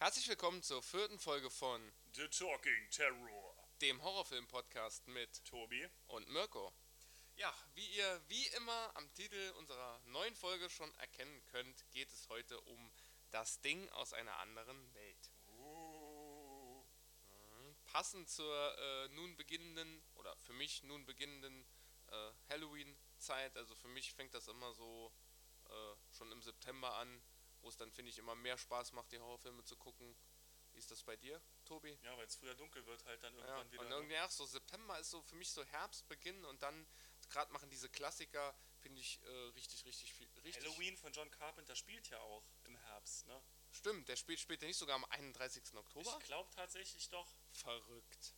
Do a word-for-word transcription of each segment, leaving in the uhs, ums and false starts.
Herzlich willkommen zur vierten Folge von The Talking Terror, dem Horrorfilm-Podcast mit Tobi und Mirko. Ja, wie ihr wie immer am Titel unserer neuen Folge schon erkennen könnt, geht es heute um das Ding aus einer anderen Welt. Uh. Passend zur äh, nun beginnenden, oder für mich nun beginnenden äh, Halloween-Zeit, also für mich fängt das immer so äh, schon im September an, wo es dann, finde ich, immer mehr Spaß macht, die Horrorfilme zu gucken. Wie ist das bei dir, Tobi? Ja, weil es früher dunkel wird halt dann irgendwann ja, wieder. Und irgendwie auch so September ist so für mich so Herbstbeginn und dann gerade machen diese Klassiker, finde ich, äh, richtig, richtig viel. Richtig. Halloween von John Carpenter spielt ja auch im Herbst, ne? Stimmt, der spielt, spielt ja nicht sogar am einunddreißigsten Oktober? Ich glaube tatsächlich doch. Verrückt.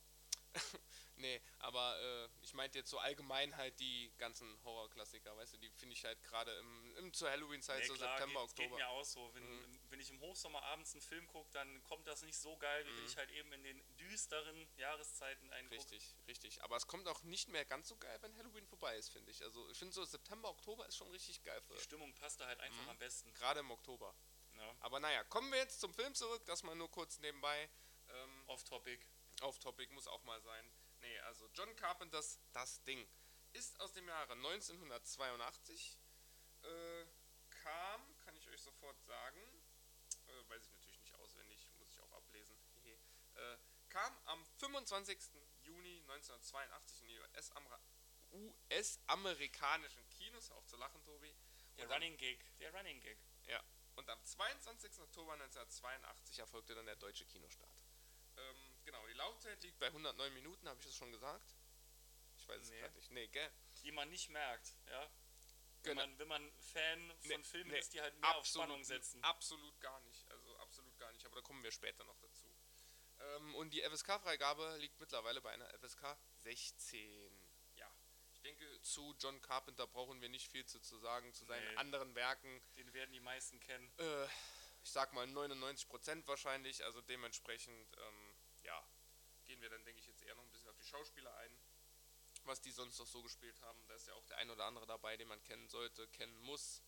Nee, aber äh, ich meinte jetzt so allgemein halt die ganzen Horrorklassiker, weißt du, die finde ich halt gerade im, im zur Halloween-Zeit, nee, so klar, September, geht, Oktober. Geht mir auch so, wenn, mhm. wenn ich im Hochsommer abends einen Film gucke, dann kommt das nicht so geil, wie mhm. wenn ich halt eben in den düsteren Jahreszeiten einen gucke. Richtig, richtig, aber es kommt auch nicht mehr ganz so geil, wenn Halloween vorbei ist, finde ich. Also ich finde so September, Oktober ist schon richtig geil. Für die Stimmung passt da halt einfach mhm. am besten. Gerade im Oktober. Ja. Aber naja, kommen wir jetzt zum Film zurück, das mal nur kurz nebenbei. Ähm, Off-Topic. Off-Topic muss auch mal sein. Nee, also John Carpenters Das Ding ist aus dem Jahre neunzehnhundertzweiundachtzig. Äh, kam, kann ich euch sofort sagen, äh, weiß ich natürlich nicht auswendig, muss ich auch ablesen. äh, kam am fünfundzwanzigsten Juni neunzehnhundertzweiundachtzig in die U S-amerikanischen Kinos, auch zu lachen, Tobi. Der und Running am, Gig. Der Running Gig. Ja. Und am zweiundzwanzigsten Oktober neunzehnhundertzweiundachtzig erfolgte dann der deutsche Kinostart. Ähm, Genau, die Laufzeit liegt bei hundertneun Minuten, habe ich das schon gesagt? Ich weiß es nee. gerade nicht. Nee, gell? Die man nicht merkt, ja? Wenn, genau. man, wenn man Fan von nee, Filmen nee, ist, die halt mehr absolut, auf Spannung setzen. Absolut gar nicht, also absolut gar nicht, aber da kommen wir später noch dazu. Ähm, und die F S K-Freigabe liegt mittlerweile bei einer F S K sechzehn. Ja, ich denke, zu John Carpenter brauchen wir nicht viel zu, zu sagen, zu seinen nee. anderen Werken. Den werden die meisten kennen. Äh, ich sag mal neunundneunzig Prozent wahrscheinlich, also dementsprechend... Ähm, Ja, gehen wir dann, denke ich, jetzt eher noch ein bisschen auf die Schauspieler ein, was die sonst noch so gespielt haben. Da ist ja auch der ein oder andere dabei, den man kennen sollte, kennen muss.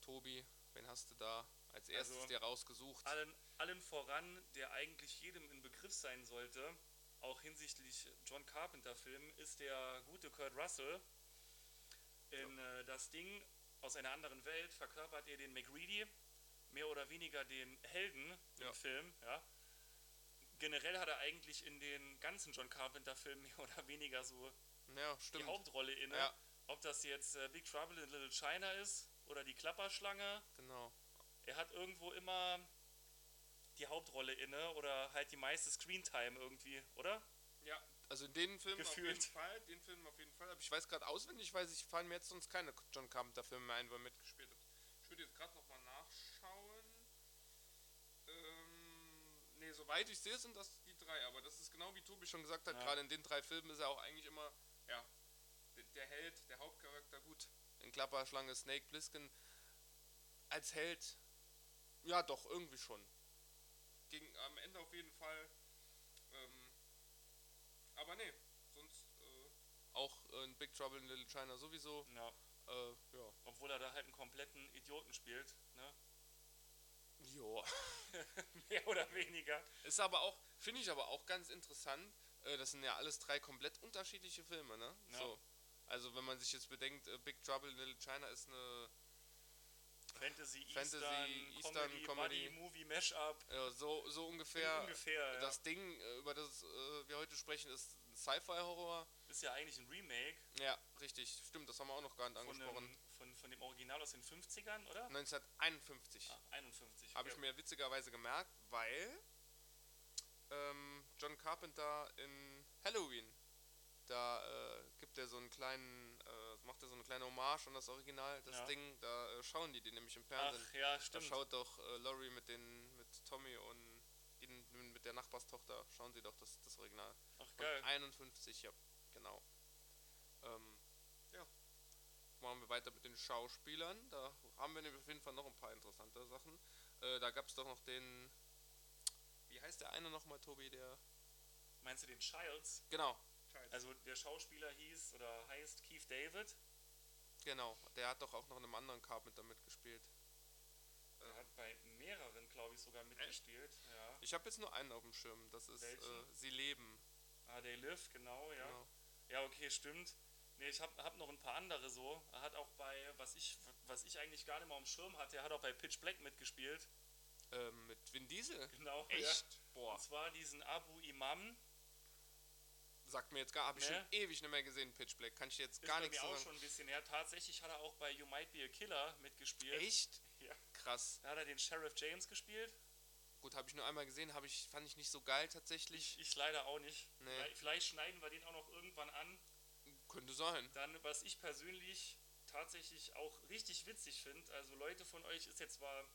Tobi, wen hast du da als erstes also, dir rausgesucht? Allen, allen voran, der eigentlich jedem in Begriff sein sollte, auch hinsichtlich John Carpenter-Filmen, ist der gute Kurt Russell. In so. äh, Das Ding aus einer anderen Welt verkörpert er den MacReady, mehr oder weniger den Helden im ja. Film, ja. Generell hat er eigentlich in den ganzen John Carpenter-Filmen mehr oder weniger so ja, die Hauptrolle inne. Ja. Ob das jetzt äh, Big Trouble in Little China ist oder die Klapperschlange. Genau. Er hat irgendwo immer die Hauptrolle inne oder halt die meiste Screentime irgendwie, oder? Ja, also in den Filmen auf jeden Fall. Den Filmen auf jeden Fall. Aber ich weiß gerade auswendig, weil ich fallen mir jetzt sonst keine John Carpenter-Filme mehr ein, wo er mitgespielt hat. Ich würde jetzt gerade nochmal nachschauen. Ähm. Nee, soweit ich sehe, sind das die drei, aber das ist genau wie Tobi schon gesagt hat, ja. gerade in den drei Filmen ist er auch eigentlich immer, ja, der Held, der Hauptcharakter, gut, in Klapperschlange, Snake Plissken, als Held, ja doch, irgendwie schon. Gegen, am Ende auf jeden Fall, ähm, aber nee, sonst äh, auch in Big Trouble in Little China sowieso. Ja. Äh, ja. Obwohl er da halt einen kompletten Idioten spielt, ne? Jo. Mehr oder weniger. Ist aber auch, finde ich aber auch ganz interessant, äh, das sind ja alles drei komplett unterschiedliche Filme, ne? Ja. So. Also wenn man sich jetzt bedenkt, äh, Big Trouble in Little China ist eine Fantasy, Fantasy Eastern, Eastern Comedy, Comedy Movie Mashup. Ja, so, so ungefähr. ungefähr das ja. Ding, über das äh, wir heute sprechen, ist ein Sci-Fi-Horror. Ist ja eigentlich ein Remake. Ja, richtig. Stimmt, das haben wir auch noch gar nicht angesprochen. Von Von, von dem Original aus den fünfzigern, oder? neunzehnhunderteinundfünfzig. Ah, einundfünfzig. Okay. Habe ich mir witzigerweise gemerkt, weil ähm, John Carpenter in Halloween, da äh, gibt er so einen kleinen, äh, macht er so eine kleine Hommage an das Original, das ja. Ding, da äh, schauen die die nämlich im Fernsehen. Ach, ja, stimmt. Da schaut doch äh, Laurie mit den, mit Tommy und in, mit der Nachbarstochter, schauen sie doch das, das Original. Ach, von geil. einundfünfzig, ja, genau. Ähm, ja. Machen wir weiter mit den Schauspielern. Da haben wir nämlich auf jeden Fall noch ein paar interessante Sachen. Äh, da gab es doch noch den... Wie heißt der eine nochmal, Tobi? Der Meinst du den Childs? Genau. Childs. Also der Schauspieler hieß oder heißt Keith David. Genau. Der hat doch auch noch in einem anderen Carpenter mitgespielt. Er äh. hat bei mehreren, glaube ich, sogar mitgespielt. Echt? Ja. Ich habe jetzt nur einen auf dem Schirm, das ist äh, Sie leben. Ah, They Live, genau, ja. Genau. Ja, okay, stimmt. Nee, ich habe hab noch ein paar andere so. Er hat auch bei, was ich was ich eigentlich gar nicht mal auf dem Schirm hatte, er hat auch bei Pitch Black mitgespielt. Ähm, mit Vin Diesel? Genau. Echt? Ja. Boah. Und zwar diesen Abu Imam. Sagt mir jetzt gar, habe ich ne? schon ewig nicht mehr gesehen, Pitch Black. Kann ich jetzt ist gar nichts sagen. Ist mir auch schon ein bisschen her. Tatsächlich hat er auch bei You Might Be A Killer mitgespielt. Echt? Ja. Krass. Da hat er den Sheriff James gespielt. Gut, habe ich nur einmal gesehen, habe ich, fand ich nicht so geil tatsächlich. Ich, ich leider auch nicht. Nee. Vielleicht schneiden wir den auch noch irgendwann an. Könnte sein. Dann, was ich persönlich tatsächlich auch richtig witzig finde, also Leute von euch, ist jetzt zwar,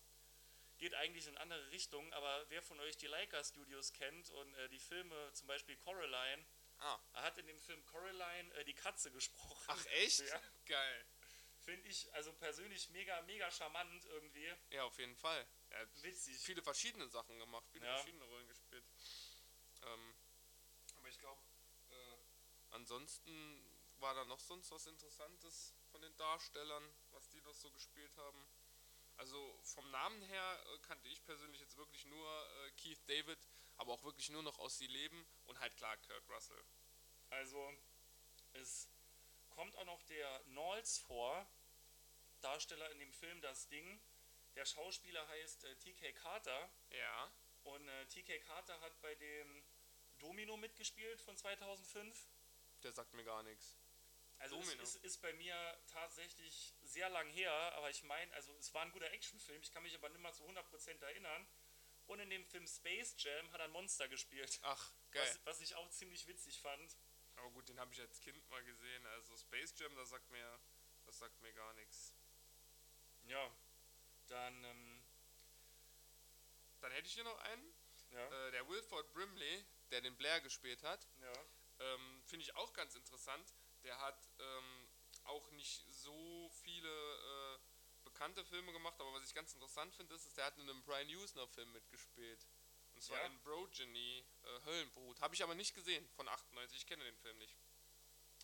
geht eigentlich in andere Richtungen, aber wer von euch die Laika Studios kennt und äh, die Filme, zum Beispiel Coraline, ah. er hat in dem Film Coraline äh, die Katze gesprochen. Ach echt? Ja. Geil. Finde ich, also persönlich mega, mega charmant irgendwie. Ja, auf jeden Fall. Er hat witzig. Viele verschiedene Sachen gemacht, viele ja. verschiedene Rollen gespielt. Ähm, aber ich glaube, äh, ansonsten war da noch sonst was Interessantes von den Darstellern, was die noch so gespielt haben. Also vom Namen her äh, kannte ich persönlich jetzt wirklich nur äh, Keith David, aber auch wirklich nur noch aus Sie leben und halt klar Kurt Russell. Also es kommt auch noch der Knowles vor, Darsteller in dem Film Das Ding. Der Schauspieler heißt äh, T K Carter. Ja. Und äh, T K Carter hat bei dem Domino mitgespielt von zweitausendfünf. Der sagt mir gar nichts. Also es ist, ist bei mir tatsächlich sehr lang her, aber ich meine, also es war ein guter Actionfilm, ich kann mich aber nicht mal zu hundert Prozent erinnern. Und in dem Film Space Jam hat er ein Monster gespielt. Ach, geil. Was, was ich auch ziemlich witzig fand. Aber gut, den habe ich als Kind mal gesehen. Also Space Jam, das sagt mir, das sagt mir gar nichts. Ja, dann... Ähm, dann hätte ich hier noch einen. Ja. Äh, der Wilford Brimley, der den Blair gespielt hat. Ja. Ähm, finde ich auch ganz interessant. Der hat ähm, auch nicht so viele äh, bekannte Filme gemacht, aber was ich ganz interessant finde, ist, ist, der hat in einem Brian Yuzna Film mitgespielt. Und zwar ja. in Progeny, äh, Höllenbrut. Habe ich aber nicht gesehen, von achtundneunzig. Ich kenne den Film nicht.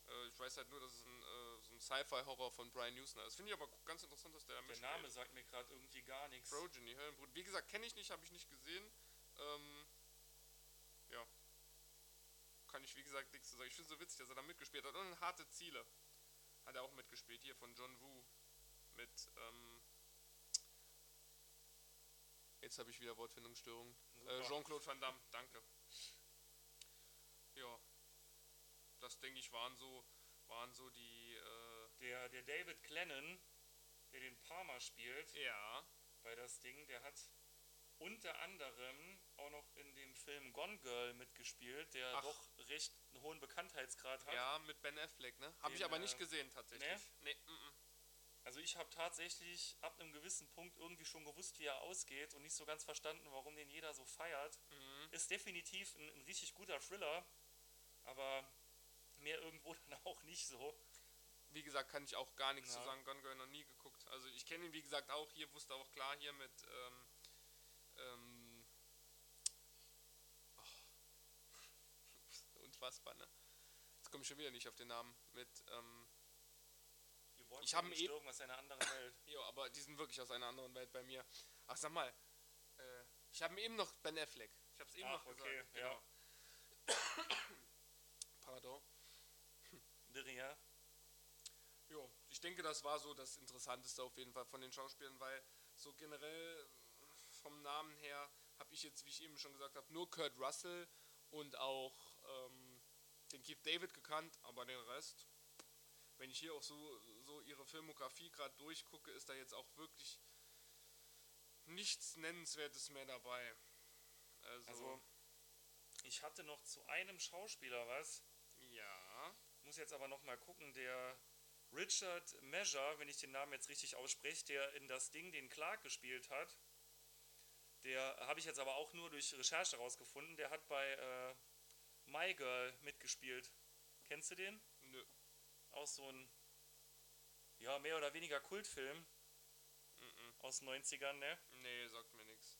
Äh, ich weiß halt nur, dass es ein, äh, so ein Sci-Fi-Horror von Brian Yuzna ist. Finde ich aber ganz interessant, dass der da mitspielt. Der Name sagt mir gerade irgendwie gar nichts. Progeny, Höllenbrut. Wie gesagt, kenne ich nicht, habe ich nicht gesehen. Ähm, ja. Kann ich wie gesagt nichts zu sagen. Ich finde es so witzig, dass er da mitgespielt hat. Und Harte Ziele hat er auch mitgespielt. Hier von John Woo. Mit, ähm. Jetzt habe ich wieder Wortfindungsstörung. Äh, Jean-Claude Van Damme, danke. Ja. Das denke ich waren so. Waren so die. Äh der, der David Clennon, der den Palmer spielt. Ja. Bei Das Ding, der hat unter anderem auch noch in dem Film Gone Girl mitgespielt, der Ach. doch recht einen hohen Bekanntheitsgrad hat. Ja, mit Ben Affleck, ne? Habe ich aber nicht gesehen, tatsächlich. Ne? Nee, m-m. Also ich habe tatsächlich ab einem gewissen Punkt irgendwie schon gewusst, wie er ausgeht und nicht so ganz verstanden, warum den jeder so feiert. Mhm. Ist definitiv ein, ein richtig guter Thriller, aber mehr irgendwo dann auch nicht so. Wie gesagt, kann ich auch gar nichts ja. zu sagen. Gone Girl noch nie geguckt. Also ich kenne ihn, wie gesagt, auch hier, wusste auch klar hier mit... Ähm, Ähm, oh. Unfassbar, ne? Jetzt komme ich schon wieder nicht auf den Namen. Mit, ähm, ich habe einen aus einer anderen Welt. Jo, aber die sind wirklich aus einer anderen Welt bei mir. Ach, sag mal, äh, ich habe eben noch Ben Affleck. Ich habe es eben Ach, noch okay, gesagt. Ja. Genau. Pardon. Derrière. Jo, ich denke, das war so das Interessanteste auf jeden Fall von den Schauspielern, weil so generell. Vom Namen her habe ich jetzt, wie ich eben schon gesagt habe, nur Kurt Russell und auch ähm, den Keith David gekannt, aber den Rest, wenn ich hier auch so, so ihre Filmografie gerade durchgucke, ist da jetzt auch wirklich nichts Nennenswertes mehr dabei. Also, also ich hatte noch zu einem Schauspieler was. Ja. Muss jetzt aber noch mal gucken, der Richard Measure, wenn ich den Namen jetzt richtig ausspreche, der in Das Ding den Clark gespielt hat. Der habe ich jetzt aber auch nur durch Recherche rausgefunden. Der hat bei äh, My Girl mitgespielt. Kennst du den? Nö. Auch so ein, ja, mehr oder weniger Kultfilm. Mm-mm. Aus den neunzigern, ne? Nee, sagt mir nichts.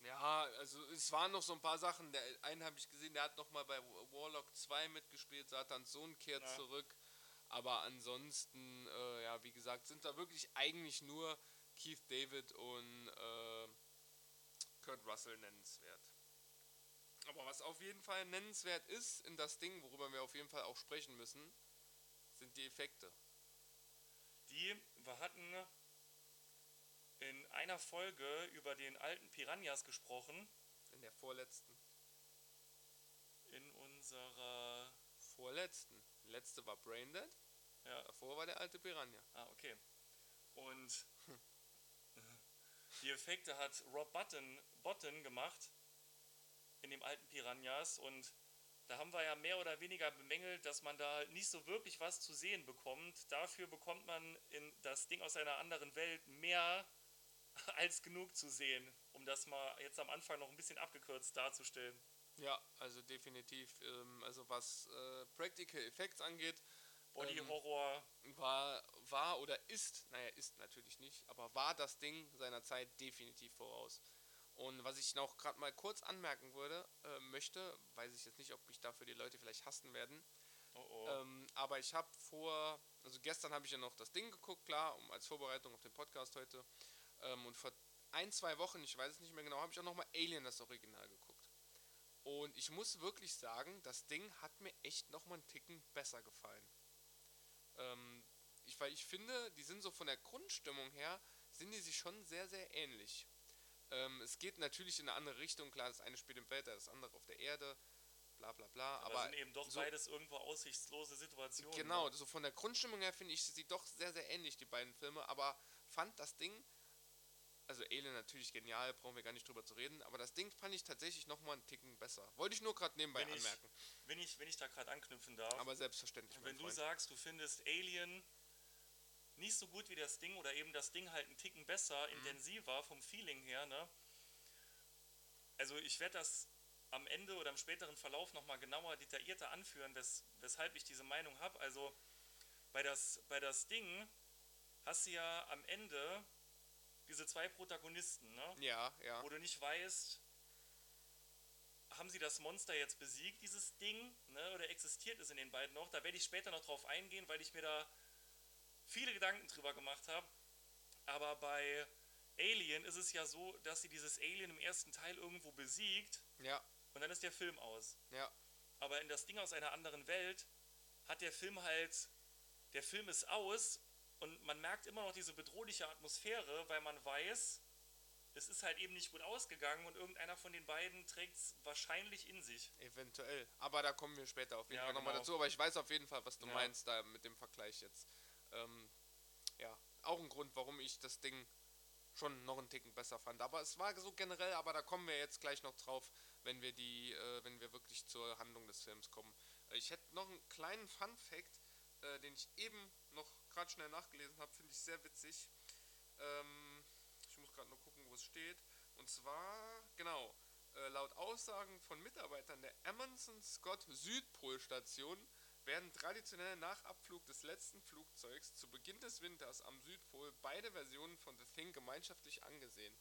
Ja, also es waren noch so ein paar Sachen. Der, einen habe ich gesehen, der hat nochmal bei Warlock zwei mitgespielt. Satans Sohn kehrt ja. zurück. Aber ansonsten, äh, ja, wie gesagt, sind da wirklich eigentlich nur... Keith David und äh, Kurt Russell. Russell nennenswert. Aber was auf jeden Fall nennenswert ist in das Ding, worüber wir auf jeden Fall auch sprechen müssen, sind die Effekte. Die, wir hatten in einer Folge über den alten Piranhas gesprochen. In der vorletzten. In unserer... vorletzten. Letzte war Braindead, ja. Davor war der alte Piranha. Ah, okay. Und die Effekte hat Rob Bottin, Bottin gemacht in dem alten Piranhas, und da haben wir ja mehr oder weniger bemängelt, dass man da nicht so wirklich was zu sehen bekommt. Dafür bekommt man in das Ding aus einer anderen Welt mehr als genug zu sehen, um das mal jetzt am Anfang noch ein bisschen abgekürzt darzustellen. Ja, also definitiv, ähm, also was äh, Practical Effects angeht, Body ähm, Horror war, war oder ist, naja, ist natürlich nicht, aber war das Ding seiner Zeit definitiv voraus. Und was ich noch gerade mal kurz anmerken würde, äh, möchte, weiß ich jetzt nicht, ob mich dafür die Leute vielleicht hassen werden, oh oh. Ähm, aber ich habe vor, also gestern habe ich ja noch das Ding geguckt, klar, um, als Vorbereitung auf den Podcast heute, ähm, und vor ein, zwei Wochen, ich weiß es nicht mehr genau, habe ich auch nochmal Alien, das Original, geguckt. Und ich muss wirklich sagen, das Ding hat mir echt nochmal einen Ticken besser gefallen. Ähm, ich, weil ich finde, die sind so von der Grundstimmung her, sind die sich schon sehr, sehr ähnlich. Ähm, es geht natürlich in eine andere Richtung, klar, das eine spielt im Weltall, das andere auf der Erde, bla bla bla. Aber, aber sind eben doch so, beides irgendwo aussichtslose Situationen. Genau, so von der Grundstimmung her finde ich sie doch sehr, sehr ähnlich, die beiden Filme, aber fand das Ding... Also Alien natürlich genial, brauchen wir gar nicht drüber zu reden, aber das Ding fand ich tatsächlich nochmal einen Ticken besser. Wollte ich nur gerade nebenbei wenn anmerken. Ich, wenn, ich, wenn ich da gerade anknüpfen darf. Aber selbstverständlich. Wenn du sagst, du findest Alien nicht so gut wie das Ding oder eben das Ding halt einen Ticken besser, mhm. intensiver vom Feeling her, ne? Also ich werde das am Ende oder im späteren Verlauf nochmal genauer, detaillierter anführen, wes, weshalb ich diese Meinung habe. Also bei das, bei das Ding hast du ja am Ende... diese zwei Protagonisten, ne? Ja, ja. Wo du nicht weißt, haben sie das Monster jetzt besiegt, dieses Ding, ne? Oder existiert es in den beiden noch? Da werde ich später noch drauf eingehen, weil ich mir da viele Gedanken drüber gemacht habe. Aber bei Alien ist es ja so, dass sie dieses Alien im ersten Teil irgendwo besiegt. Ja. Und dann ist der Film aus. Ja. Aber in das Ding aus einer anderen Welt hat der Film halt... Der Film ist aus... Und man merkt immer noch diese bedrohliche Atmosphäre, weil man weiß, es ist halt eben nicht gut ausgegangen und irgendeiner von den beiden trägt es wahrscheinlich in sich. Eventuell. Aber da kommen wir später auf jeden ja, Fall nochmal genau. dazu. Aber ich weiß auf jeden Fall, was du ja. meinst da mit dem Vergleich jetzt. Ähm, ja, auch ein Grund, warum ich das Ding schon noch einen Ticken besser fand. Aber es war so generell, aber da kommen wir jetzt gleich noch drauf, wenn wir, die, äh, wenn wir wirklich zur Handlung des Films kommen. Ich hätte noch einen kleinen Fun-Fact, äh, den ich eben noch... gerade schnell nachgelesen habe, finde ich sehr witzig. Ähm, ich muss gerade nur gucken, wo es steht. Und zwar, genau, äh, laut Aussagen von Mitarbeitern der Amundsen Scott Südpolstation werden traditionell nach Abflug des letzten Flugzeugs zu Beginn des Winters am Südpol beide Versionen von The Thing gemeinschaftlich angesehen.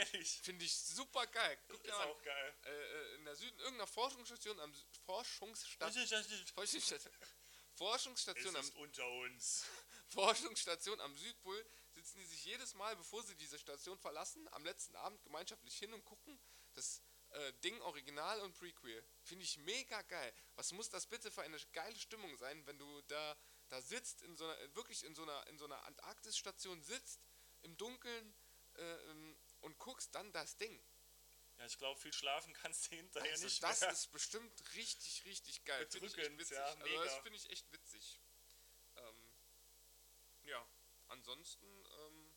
Ehrlich? Finde ich super geil. Guck ist an, auch geil. Äh, in der Süden, irgendeiner Forschungsstation am Forschungsstation. Forschungsstation am, unter uns. Forschungsstation am Südpol sitzen die sich jedes Mal, bevor sie diese Station verlassen, am letzten Abend gemeinschaftlich hin und gucken das äh, Ding Original und Prequel. Finde ich mega geil. Was muss das bitte für eine geile Stimmung sein, wenn du da, da sitzt, in so einer, wirklich in so einer, in so einer Antarktis-Station sitzt, im Dunkeln äh, und guckst dann das Ding. Ja, ich glaube, viel schlafen kannst du hinterher also nicht das mehr. Das ist bestimmt richtig, richtig geil. Bedrückend, ich ja, mega. Also das finde ich echt witzig. Ähm, ja, ansonsten ähm,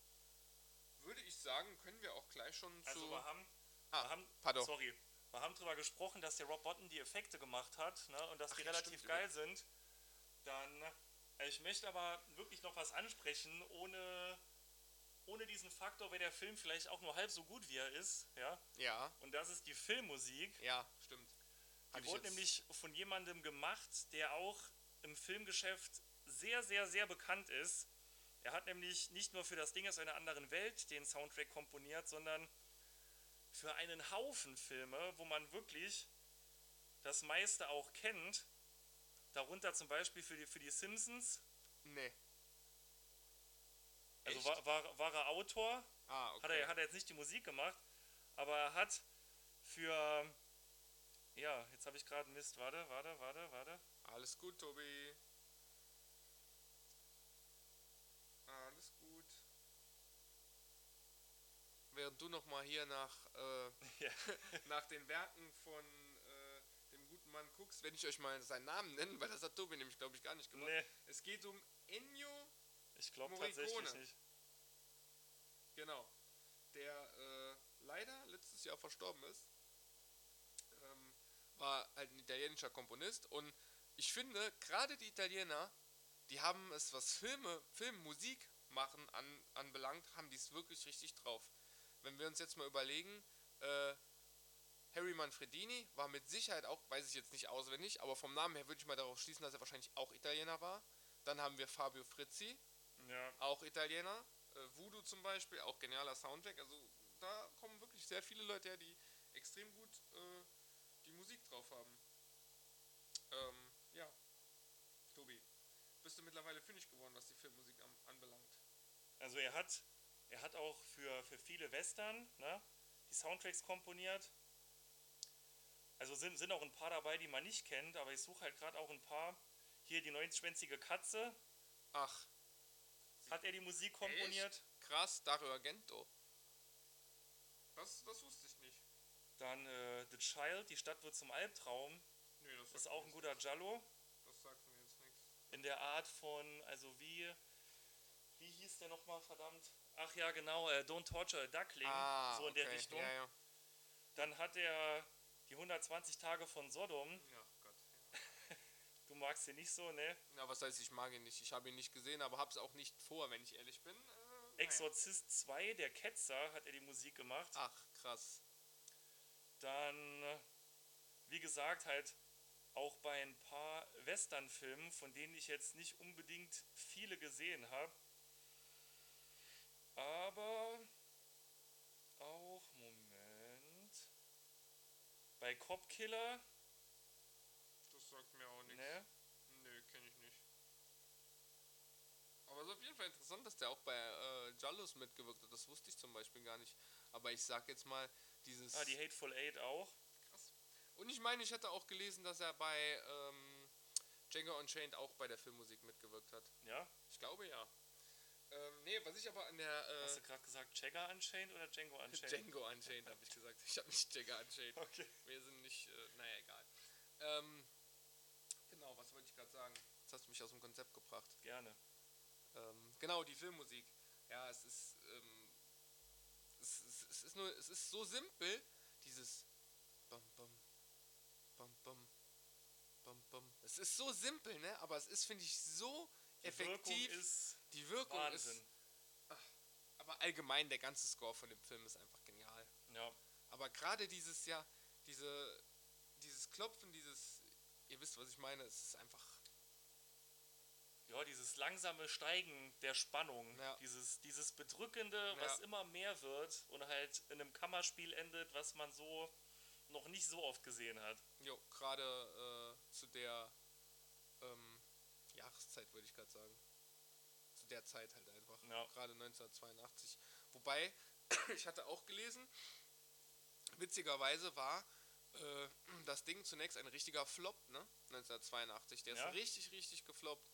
würde ich sagen, können wir auch gleich schon also zu... Also wir haben... Ah, wir haben, pardon. Sorry. Wir haben drüber gesprochen, dass der Rob Bottin die Effekte gemacht hat, ne, und dass Ach, die relativ stimmt, geil über. sind. Dann, ich möchte aber wirklich noch was ansprechen, ohne... Ohne diesen Faktor wäre der Film vielleicht auch nur halb so gut, wie er ist. Ja. Ja. Und das ist die Filmmusik. Ja, stimmt. Die wurde nämlich von jemandem gemacht, der auch im Filmgeschäft sehr, sehr, sehr bekannt ist. Er hat nämlich nicht nur für das Ding aus einer anderen Welt den Soundtrack komponiert, sondern für einen Haufen Filme, wo man wirklich das meiste auch kennt. Darunter zum Beispiel für die, für die Simpsons. Nee. Also war, war, war er Autor, ah, okay. hat, er, hat er jetzt nicht die Musik gemacht, Aber er hat für, ja, jetzt habe ich gerade Mist, warte, warte, warte, warte. Alles gut, Tobi. Alles gut. Während du nochmal hier nach, äh, ja. nach den Werken von äh, dem guten Mann guckst, wenn ich euch mal seinen Namen nenne, weil das hat Tobi nämlich, glaube ich, gar nicht gemacht. Nee. Es geht um Ennio Ich glaube tatsächlich nicht. Genau. Der äh, leider letztes Jahr verstorben ist. Ähm, war halt ein italienischer Komponist. Und ich finde, gerade die Italiener, die haben es, was Filme, Film, Musik machen an, anbelangt, haben die es wirklich richtig drauf. Wenn wir uns jetzt mal überlegen, äh, Harry Manfredini war mit Sicherheit auch, weiß ich jetzt nicht auswendig, aber vom Namen her würde ich mal darauf schließen, dass er wahrscheinlich auch Italiener war. Dann haben wir Fabio Frizzi, ja. auch Italiener. Äh, Voodoo zum Beispiel, auch genialer Soundtrack. Also da kommen wirklich sehr viele Leute her, die extrem gut äh, die Musik drauf haben. Ähm, ja, Tobi, bist du mittlerweile fündig geworden, was die Filmmusik am, anbelangt? Also er hat, er hat auch für, für viele Western, ne, die Soundtracks komponiert. Also sind, sind auch ein paar dabei, die man nicht kennt, aber ich suche halt gerade auch ein paar. Hier die neunschwänzige Katze. Ach. Hat er die Musik komponiert? Echt? Krass, Dario Argento. Das, das wusste ich nicht. Dann äh, The Child, die Stadt wird zum Albtraum. Nee, das ist auch ein guter nichts. Giallo. Das sagt mir jetzt nichts. In der Art von, also wie, wie hieß der nochmal, verdammt? Ach ja, genau, äh, Don't Torture a Duckling. Ah, so in okay. der Richtung. Ja, ja. Dann hat er die hundertzwanzig Tage von Sodom. Ja. Du magst ihn nicht so, ne? Na, was heißt, ich mag ihn nicht? Ich habe ihn nicht gesehen, aber hab's auch nicht vor, wenn ich ehrlich bin. Äh, Exorzist zwei, der Ketzer, hat er die Musik gemacht. Ach, krass. Dann, wie gesagt, halt auch bei ein paar Western-Filmen, von denen ich jetzt nicht unbedingt viele gesehen habe. Aber auch, Moment, bei Cop Killer... Sagt mir auch nichts. Ne? Nö, kenne ich nicht. Aber es ist auf jeden Fall interessant, dass der auch bei äh, Giallos mitgewirkt hat. Das wusste ich zum Beispiel gar nicht. Aber ich sag jetzt mal, dieses... Ah, die Hateful Eight auch. Krass. Und ich meine, ich hätte auch gelesen, dass er bei ähm, Django Unchained auch bei der Filmmusik mitgewirkt hat. Ja? Ich glaube ja. Ähm, nee, was ich aber an der... Äh, Hast du gerade gesagt Django Unchained oder Django Unchained? Django Unchained habe ich gesagt. Ich habe nicht Django Unchained. Okay. Wir sind nicht... Äh, naja, egal. Ähm... Genau, was wollte ich gerade sagen? Jetzt hast du mich aus dem Konzept gebracht. Gerne. Ähm, genau, die Filmmusik. Ja, es ist, ähm, es, es, es ist nur, es ist so simpel, dieses Bam Bam, Bam Bam, Bam Bam. Es ist so simpel, ne? Aber es ist, finde ich, so die effektiv. Wirkung ist die Wirkung Wahnsinn. Ist. Ach, aber allgemein der ganze Score von dem Film ist einfach genial. Ja. Aber gerade dieses, ja, diese, dieses Klopfen, dieses Ihr wisst, was ich meine, es ist einfach... Ja, dieses langsame Steigen der Spannung, ja. dieses, dieses Bedrückende, ja. was immer mehr wird und halt in einem Kammerspiel endet, was man so noch nicht so oft gesehen hat. Jo, gerade äh, zu der ähm, Jahreszeit, würde ich gerade sagen. Zu der Zeit halt einfach, ja. gerade neunzehnhundertzweiundachtzig. Wobei, ich hatte auch gelesen, witzigerweise war... das Ding zunächst ein richtiger Flop, ne? neunzehnhundertzweiundachtzig. Der ja. ist richtig, richtig gefloppt.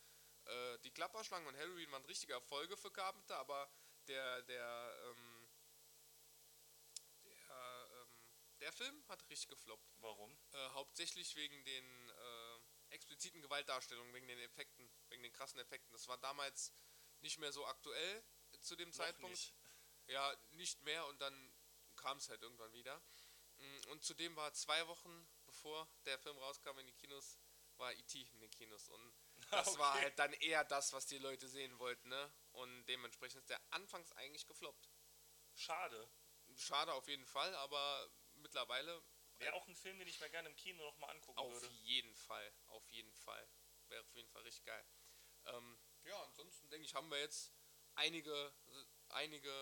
Äh, die Klapperschlangen und Halloween waren richtige Erfolge für Carpenter, aber der, der, ähm, der, ähm, der Film hat richtig gefloppt. Warum? Äh, hauptsächlich wegen den äh, expliziten Gewaltdarstellungen, wegen den Effekten, wegen den krassen Effekten. Das war damals nicht mehr so aktuell zu dem Noch Zeitpunkt. Nicht. Ja, nicht mehr und dann kam es halt irgendwann wieder. Und zudem war zwei Wochen, bevor der Film rauskam in die Kinos, war E T in den Kinos. Und das okay. war halt dann eher das, was die Leute sehen wollten, ne? Und dementsprechend ist der anfangs eigentlich gefloppt. Schade. Schade auf jeden Fall, aber mittlerweile... Wäre auch ein Film, den ich mir gerne im Kino nochmal angucken auf würde. Auf jeden Fall, auf jeden Fall. Wäre auf jeden Fall richtig geil. Ähm, ja, ansonsten denke ich, haben wir jetzt einige, einige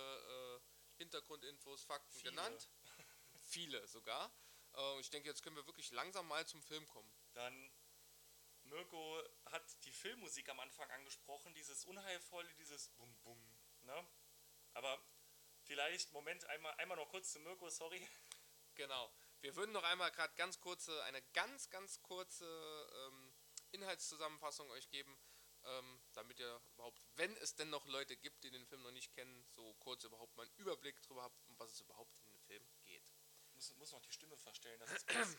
äh, Hintergrundinfos, Fakten Viele. genannt. Viele sogar. Ich denke, jetzt können wir wirklich langsam mal zum Film kommen. Dann, Mirko hat die Filmmusik am Anfang angesprochen, dieses Unheilvolle, dieses Bum-Bum, ne? Aber Vielleicht, Moment, einmal, einmal noch kurz zu Mirko, sorry. Genau. Wir würden noch einmal gerade ganz kurze, eine ganz, ganz kurze ähm, Inhaltszusammenfassung euch geben, ähm, damit ihr überhaupt, wenn es denn noch Leute gibt, die den Film noch nicht kennen, so kurz überhaupt mal einen Überblick drüber habt, um was es überhaupt in dem Film geht. Muss, muss noch die Stimme verstellen, das ist krass.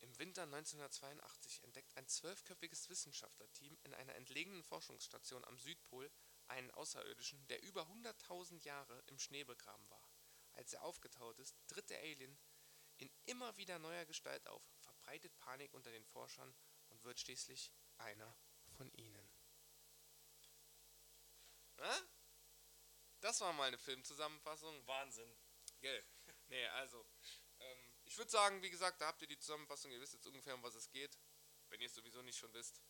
Im Winter neunzehnhundertzweiundachtzig entdeckt ein zwölfköpfiges Wissenschaftlerteam in einer entlegenen Forschungsstation am Südpol einen Außerirdischen, der über hunderttausend Jahre im Schnee begraben war. Als er aufgetaut ist, tritt der Alien in immer wieder neuer Gestalt auf, verbreitet Panik unter den Forschern und wird schließlich einer von ihnen. Na? Das war mal eine Filmzusammenfassung. Wahnsinn. Gell. Nee, also, ähm, ich würde sagen, wie gesagt, da habt ihr die Zusammenfassung, ihr wisst jetzt ungefähr, um was es geht, wenn ihr es sowieso nicht schon wisst.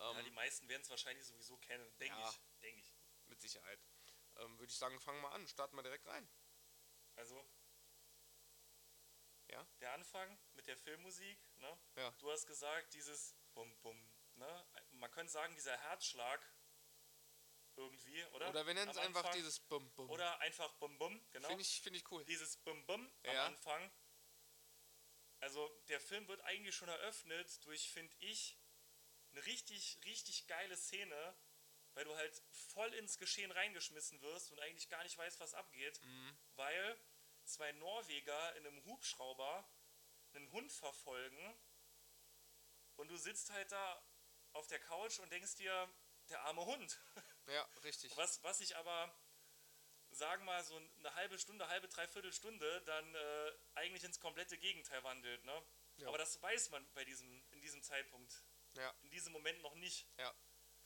Ähm, ja, die meisten werden es wahrscheinlich sowieso kennen, denke ja, ich. Denke ich. Mit Sicherheit. Ähm, würde ich sagen, fangen wir an, starten wir direkt rein. Also... Ja? Der Anfang mit der Filmmusik, ne? Ja. Du hast gesagt, dieses Bum Bum, ne? Man könnte sagen, dieser Herzschlag irgendwie, oder? Oder wir nennen es einfach dieses Bum Bum. Oder einfach Bum Bum, genau. Finde ich, find ich cool. Dieses Bum Bum ja. am Anfang. Also der Film wird eigentlich schon eröffnet durch, finde ich, eine richtig, richtig geile Szene, weil du halt voll ins Geschehen reingeschmissen wirst und eigentlich gar nicht weißt, was abgeht, mhm. weil... zwei Norweger in einem Hubschrauber einen Hund verfolgen und du sitzt halt da auf der Couch und denkst dir, der arme Hund. Ja, richtig. Was, was ich aber, sagen mal, so eine halbe Stunde, halbe, dreiviertel Stunde dann äh, eigentlich ins komplette Gegenteil wandelt. Ne? Ja. Aber das weiß man bei diesem, in diesem Zeitpunkt, ja. in diesem Moment noch nicht. Ja,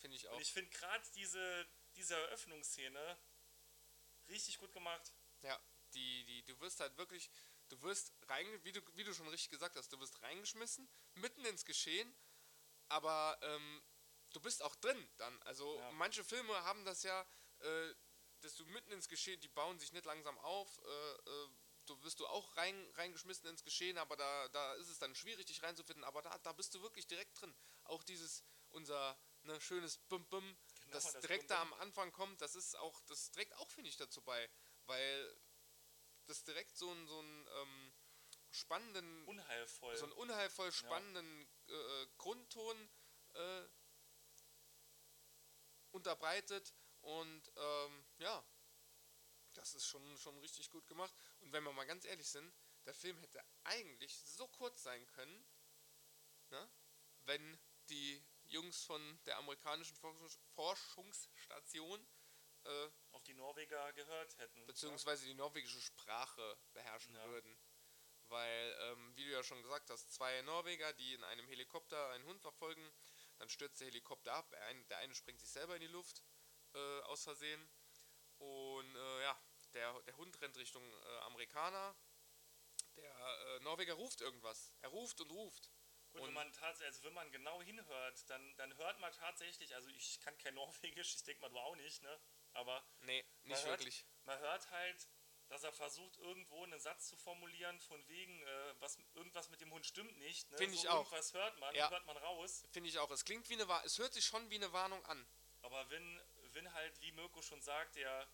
finde ich auch. Und ich finde gerade diese, diese Eröffnungsszene richtig gut gemacht. Ja. Die, die, du wirst halt wirklich, du wirst rein, wie du, wie du schon richtig gesagt hast, du wirst reingeschmissen, mitten ins Geschehen, aber ähm, du bist auch drin dann. Also ja. manche Filme haben das ja, äh, dass du mitten ins Geschehen, die bauen sich nicht langsam auf, äh, äh, du wirst du auch rein, reingeschmissen ins Geschehen, aber da, da ist es dann schwierig, dich reinzufinden, aber da, da bist du wirklich direkt drin. Auch dieses, unser ne, schönes Bum-Bum, genau, das, das direkt Bum-Bum. Da am Anfang kommt, das ist auch, das trägt auch, finde ich, dazu bei, weil... das direkt so einen, so einen ähm, spannenden, unheilvoll. so einen unheilvoll spannenden ja. äh, Grundton äh, unterbreitet und ähm, ja, das ist schon, schon richtig gut gemacht. Und wenn wir mal ganz ehrlich sind, der Film hätte eigentlich so kurz sein können, ne, wenn die Jungs von der amerikanischen Forschungs- Forschungsstation Äh, auch die Norweger gehört hätten. Beziehungsweise ja. die norwegische Sprache beherrschen ja. würden. Weil, ähm, wie du ja schon gesagt hast, zwei Norweger, die in einem Helikopter einen Hund verfolgen, dann stürzt der Helikopter ab, ein, der eine springt sich selber in die Luft, äh, aus Versehen. Und äh, ja, der, der Hund rennt Richtung äh, Amerikaner. Der äh, Norweger ruft irgendwas. Er ruft und ruft. Gut, und wenn man tatsächlich, also wenn man genau hinhört, dann, dann hört man tatsächlich, also ich kann kein Norwegisch, ich denke mal du auch nicht, ne? Aber nee, nicht man wirklich. Hört, man hört halt, dass er versucht, irgendwo einen Satz zu formulieren, von wegen, äh, was, irgendwas mit dem Hund stimmt nicht. Ne? Finde so ich auch. Irgendwas hört man, ja. hört man raus. Finde ich auch. Es klingt wie eine Warnung, es hört sich schon wie eine Warnung an. Aber wenn, wenn halt, wie Mirko schon sagt, der,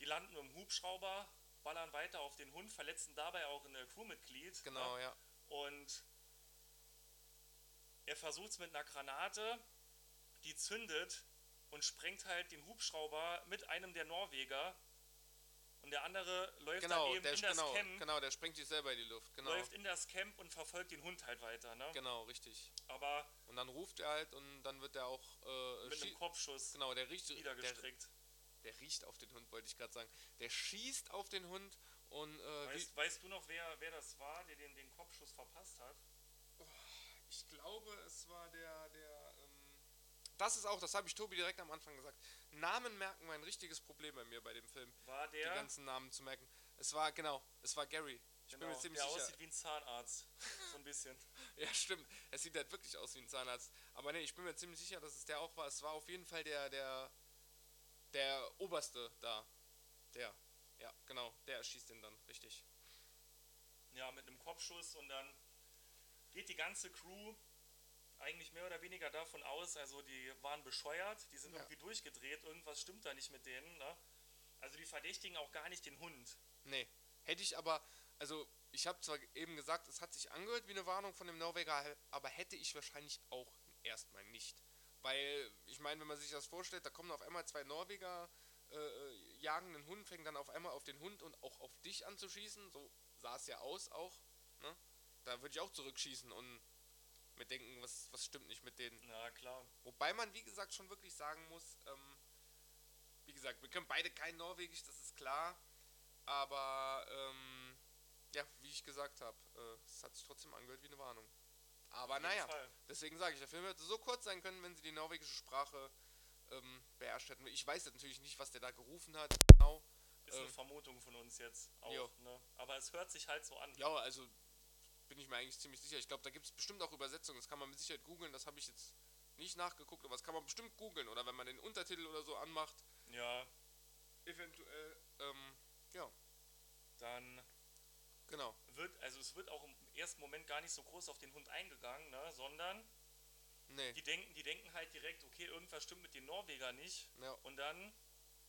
die landen im Hubschrauber, ballern weiter auf den Hund, verletzen dabei auch ein Crewmitglied. Genau, ne? ja. Und er versucht es mit einer Granate, die zündet. Und sprengt halt den Hubschrauber mit einem der Norweger und der andere läuft genau, dann eben der, in das genau, Camp. Genau, der sprengt sich selber in die Luft. Genau. Läuft in das Camp und verfolgt den Hund halt weiter. Ne? Genau, richtig. Aber und dann ruft er halt und dann wird er auch... Äh, mit schie- einem Kopfschuss genau, der riecht, niedergestreckt. Der, der riecht auf den Hund, wollte ich gerade sagen. Der schießt auf den Hund und... Äh, weißt, weißt du noch, wer, wer das war, der den, den Kopfschuss verpasst hat? Oh, ich glaube, es war der... der ähm, Das ist auch, das habe ich Tobi direkt am Anfang gesagt. Namen merken war ein richtiges Problem bei mir bei dem Film. War der? Die ganzen Namen zu merken. Es war, genau, es war Gary. Ich genau, bin mir ziemlich der sicher. Aussieht wie ein Zahnarzt. So ein bisschen. Ja, stimmt. Es sieht halt wirklich aus wie ein Zahnarzt. Aber nee, ich bin mir ziemlich sicher, dass es der auch war. Es war auf jeden Fall der, der, der Oberste da. Der. Ja, genau. Der erschießt ihn dann. Richtig. Ja, mit einem Kopfschuss und dann geht die ganze Crew eigentlich mehr oder weniger davon aus, also die waren bescheuert, die sind ja. irgendwie durchgedreht, irgendwas stimmt da nicht mit denen, ne? Also die verdächtigen auch gar nicht den Hund. Nee, hätte ich aber, also ich habe zwar eben gesagt, es hat sich angehört wie eine Warnung von dem Norweger, aber hätte ich wahrscheinlich auch erstmal nicht. Weil, ich meine, wenn man sich das vorstellt, da kommen auf einmal zwei Norweger, äh, jagen einen Hund, fängt dann auf einmal auf den Hund und auch auf dich anzuschießen, so sah es ja aus auch, ne? Da würde ich auch zurückschießen und mir denken, was, was stimmt nicht mit denen. Na klar. Wobei man, wie gesagt, schon wirklich sagen muss, ähm, wie gesagt, wir können beide kein Norwegisch, das ist klar, aber, ähm, ja, wie ich gesagt habe, äh, es hat sich trotzdem angehört wie eine Warnung. Aber naja, Fall. Deswegen sage ich, der Film hätte so kurz sein können, wenn sie die norwegische Sprache ähm, beherrscht hätten. Ich weiß jetzt natürlich nicht, was der da gerufen hat. Genau. Ist ähm, eine Vermutung von uns jetzt auch, ne? Aber es hört sich halt so an. Ja, also bin ich mir eigentlich ziemlich sicher. Ich glaube, da gibt es bestimmt auch Übersetzungen. Das kann man mit Sicherheit googeln. Das habe ich jetzt nicht nachgeguckt, aber das kann man bestimmt googeln. Oder wenn man den Untertitel oder so anmacht. Ja. Eventuell, ähm, ja. Dann... Genau. Wird, also es wird auch im ersten Moment gar nicht so groß auf den Hund eingegangen, ne? Sondern nee. die, denken, die denken halt direkt, okay, irgendwas stimmt mit den Norwegern nicht. Ja. Und dann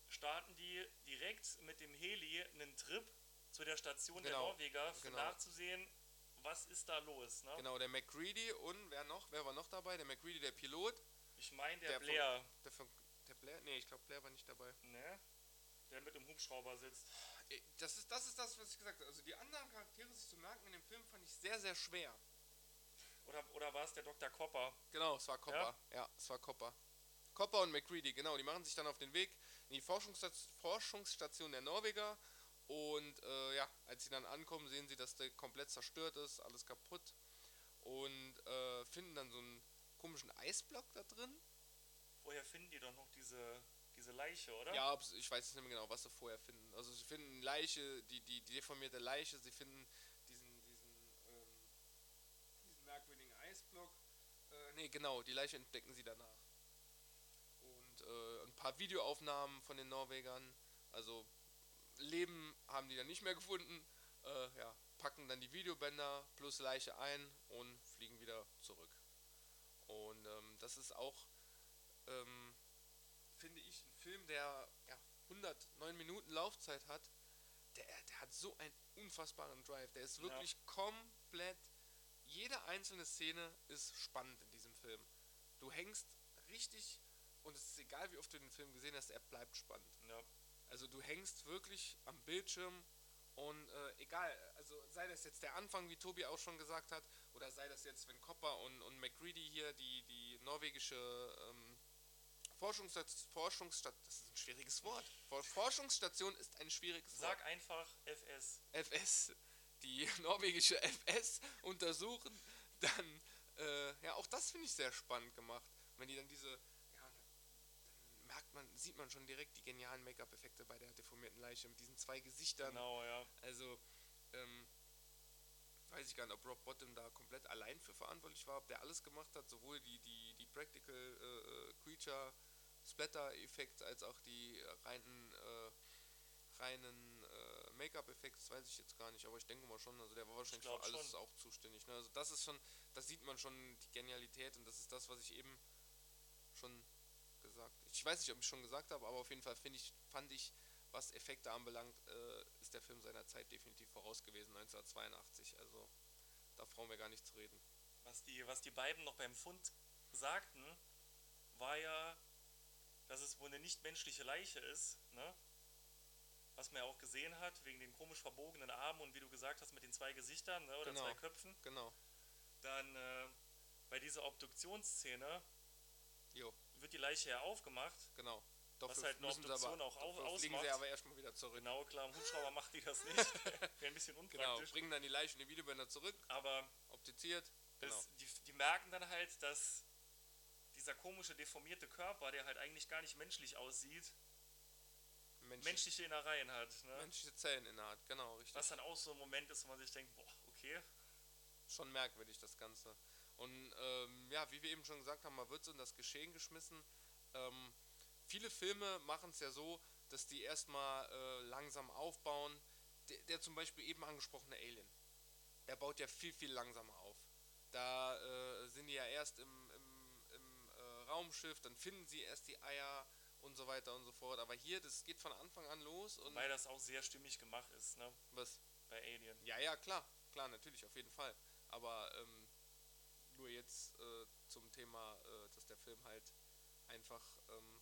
starten die direkt mit dem Heli einen Trip zu der Station genau. der Norweger, um genau. nachzusehen, was ist da los. Ne? Genau, der MacReady und wer noch? Wer war noch dabei? Der MacReady, der Pilot. Ich meine, der, der Blair. Von, der, von, der Blair? Nee, ich glaube, Blair war nicht dabei. Ne? Der mit dem Hubschrauber sitzt. Das ist, das ist das, was ich gesagt habe. Also die anderen Charaktere sich zu merken in dem Film fand ich sehr, sehr schwer. Oder, oder war es der Doktor Copper? Genau, es war Copper. Ja? ja, es war Copper. Copper und MacReady, genau. Die machen sich dann auf den Weg in die Forschungsstation, Forschungsstation der Norweger. Und äh, ja, als sie dann ankommen, sehen sie, dass der komplett zerstört ist, alles kaputt. Und äh, finden dann so einen komischen Eisblock da drin. Woher finden die doch noch diese... diese Leiche, oder? Ja, ich weiß nicht mehr genau, was sie vorher finden. Also sie finden Leiche, die, die, die deformierte Leiche, sie finden diesen, diesen, ähm, diesen merkwürdigen Eisblock. Äh, ne, genau, die Leiche entdecken sie danach. Und äh, ein paar Videoaufnahmen von den Norwegern, also Leben haben die dann nicht mehr gefunden, äh, ja, packen dann die Videobänder plus Leiche ein und fliegen wieder zurück. Und ähm, das ist auch, ähm, finde ich, ein Film, der ja, hundertneun Minuten Laufzeit hat, der, der hat so einen unfassbaren Drive. Der ist wirklich ja. komplett, jede einzelne Szene ist spannend in diesem Film. Du hängst richtig, und es ist egal, wie oft du den Film gesehen hast, er bleibt spannend. Ja. Also du hängst wirklich am Bildschirm und äh, egal, also sei das jetzt der Anfang, wie Tobi auch schon gesagt hat, oder sei das jetzt, wenn Copper und, und MacReady hier die, die norwegische... Ähm, Forschungsstation, Forschungsstation, das ist ein schwieriges Wort. Forschungsstation ist ein schwieriges Wort. Sag einfach F S. F S, die norwegische F S untersuchen, dann, äh, ja, auch das finde ich sehr spannend gemacht. Wenn die dann diese, ja, dann merkt man, sieht man schon direkt die genialen Make-up-Effekte bei der deformierten Leiche mit diesen zwei Gesichtern. Genau, ja. Also, ähm, weiß ich gar nicht, ob Rob Bottin da komplett allein für verantwortlich war, ob der alles gemacht hat, sowohl die, die, die Practical äh, Creature Splatter-Effekte als auch die reinen, äh, reinen äh, Make-up-Effekte, weiß ich jetzt gar nicht, aber ich denke mal schon, also der war wahrscheinlich für alles schon auch zuständig. Ne? Also das ist schon, das sieht man schon die Genialität und das ist das, was ich eben schon gesagt habe. Ich weiß nicht, ob ich schon gesagt habe, aber auf jeden Fall finde ich, fand ich, was Effekte anbelangt, äh, ist der Film seiner Zeit definitiv voraus gewesen, neunzehnhundertzweiundachtzig, also da brauchen wir gar nicht zu reden. Was die, was die beiden noch beim Fund sagten, war ja, dass es wohl eine nichtmenschliche Leiche ist, ne? Was man ja auch gesehen hat, wegen den komisch verbogenen Armen und wie du gesagt hast, mit den zwei Gesichtern, ne? Oder genau, zwei Köpfen. Genau. Dann äh, bei dieser Obduktionsszene jo. wird die Leiche ja aufgemacht. Genau. Doch, was halt eine Obduktion aber, auch ausmacht. Fliegen sie aber erstmal wieder zurück. Genau, klar, im Hubschrauber macht die das nicht. Wäre ein bisschen unpraktisch. Genau, bringen dann die Leichen in die Videobänder zurück, aber obduziert. Genau. Das, die, die merken dann halt, dass dieser komische, deformierte Körper, der halt eigentlich gar nicht menschlich aussieht, Mensch, menschliche Innereien hat. Ne? Menschliche Zellen inne hat, genau, richtig. Was dann auch so ein Moment ist, wo man sich denkt, boah, okay. Schon merkwürdig, das Ganze. Und ähm, ja, wie wir eben schon gesagt haben, man wird so in das Geschehen geschmissen. Ähm, Viele Filme machen es ja so, dass die erstmal äh, langsam aufbauen. Der, der zum Beispiel eben angesprochene Alien, der baut ja viel, viel langsamer auf. Da äh, sind die ja erst im, im, im äh, Raumschiff, dann finden sie erst die Eier und so weiter und so fort. Aber hier, das geht von Anfang an los. Und weil das auch sehr stimmig gemacht ist, ne? Was? Bei Alien. Ja, ja, klar. Klar, natürlich, auf jeden Fall. Aber ähm, nur jetzt äh, zum Thema, äh, dass der Film halt einfach ähm,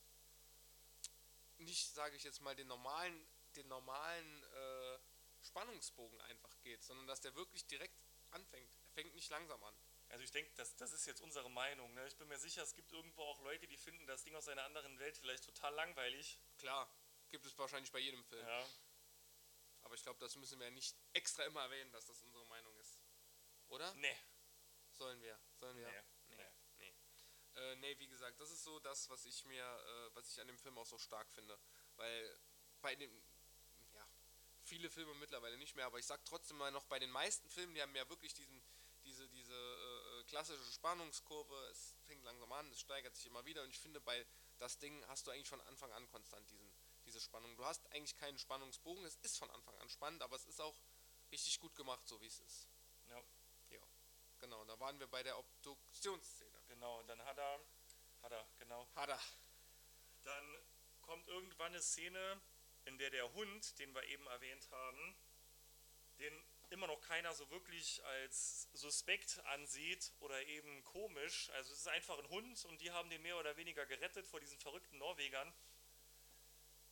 nicht, sage ich jetzt mal, den normalen, den normalen äh, Spannungsbogen einfach geht, sondern dass der wirklich direkt anfängt. Er fängt nicht langsam an. Also ich denke, das, das ist jetzt unsere Meinung. Ne? Ich bin mir sicher, es gibt irgendwo auch Leute, die finden das Ding aus einer anderen Welt vielleicht total langweilig. Klar, gibt es wahrscheinlich bei jedem Film. Ja. Aber ich glaube, das müssen wir nicht extra immer erwähnen, dass das unsere Meinung ist. Oder? Nee. Sollen wir? Sollen wir? Nee. Nee. Nee, nee. Äh, nee, wie gesagt, das ist so das, was ich mir, äh, was ich an dem Film auch so stark finde. Weil bei dem, ja, viele Filme mittlerweile nicht mehr, aber ich sag trotzdem mal noch, bei den meisten Filmen, die haben ja wirklich diesen... diese, diese äh, klassische Spannungskurve, es fängt langsam an, es steigert sich immer wieder und ich finde, bei das Ding hast du eigentlich von Anfang an konstant diesen, diese Spannung. Du hast eigentlich keinen Spannungsbogen, es ist von Anfang an spannend, aber es ist auch richtig gut gemacht, so wie es ist. Ja. Ja. Genau, da waren wir bei der Obduktionsszene. Genau, und dann hat er, hat er, genau. Hat er. Dann kommt irgendwann eine Szene, in der der Hund, den wir eben erwähnt haben, den immer noch keiner so wirklich als suspekt ansieht oder eben komisch. Also es ist einfach ein Hund und die haben den mehr oder weniger gerettet vor diesen verrückten Norwegern.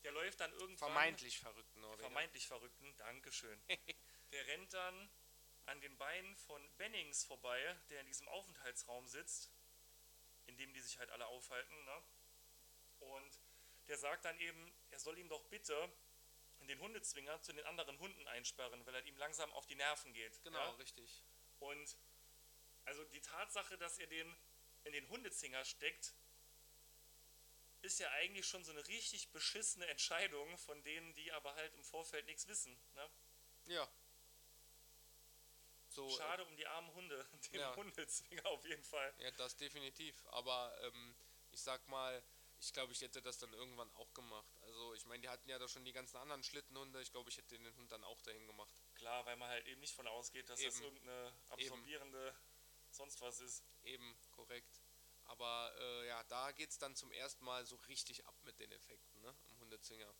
Der läuft dann irgendwann... Vermeintlich verrückten Norwegern. Vermeintlich verrückten, Dankeschön. Der rennt dann an den Beinen von Bennings vorbei, der in diesem Aufenthaltsraum sitzt, in dem die sich halt alle aufhalten. Ne? Und der sagt dann eben, er soll ihm doch bitte... den Hundezwinger zu den anderen Hunden einsperren, weil er ihm langsam auf die Nerven geht. Genau, ja? Richtig. Und also die Tatsache, dass er den in den Hundezwinger steckt, ist ja eigentlich schon so eine richtig beschissene Entscheidung von denen, die aber halt im Vorfeld nichts wissen. Ne? Ja. So, schade äh, um die armen Hunde, den ja. Hundezwinger auf jeden Fall. Ja, das definitiv. Aber ähm, ich sag mal, ich glaube, ich hätte das dann irgendwann auch gemacht. Also ich meine, die hatten ja da schon die ganzen anderen Schlittenhunde. Ich glaube, ich hätte den Hund dann auch dahin gemacht. Klar, weil man halt eben nicht von ausgeht, dass eben. das irgendeine absorbierende eben. sonst was ist. Eben, korrekt. Aber äh, ja, da geht es dann zum ersten Mal so richtig ab mit den Effekten, ne? Im Hundezwinger.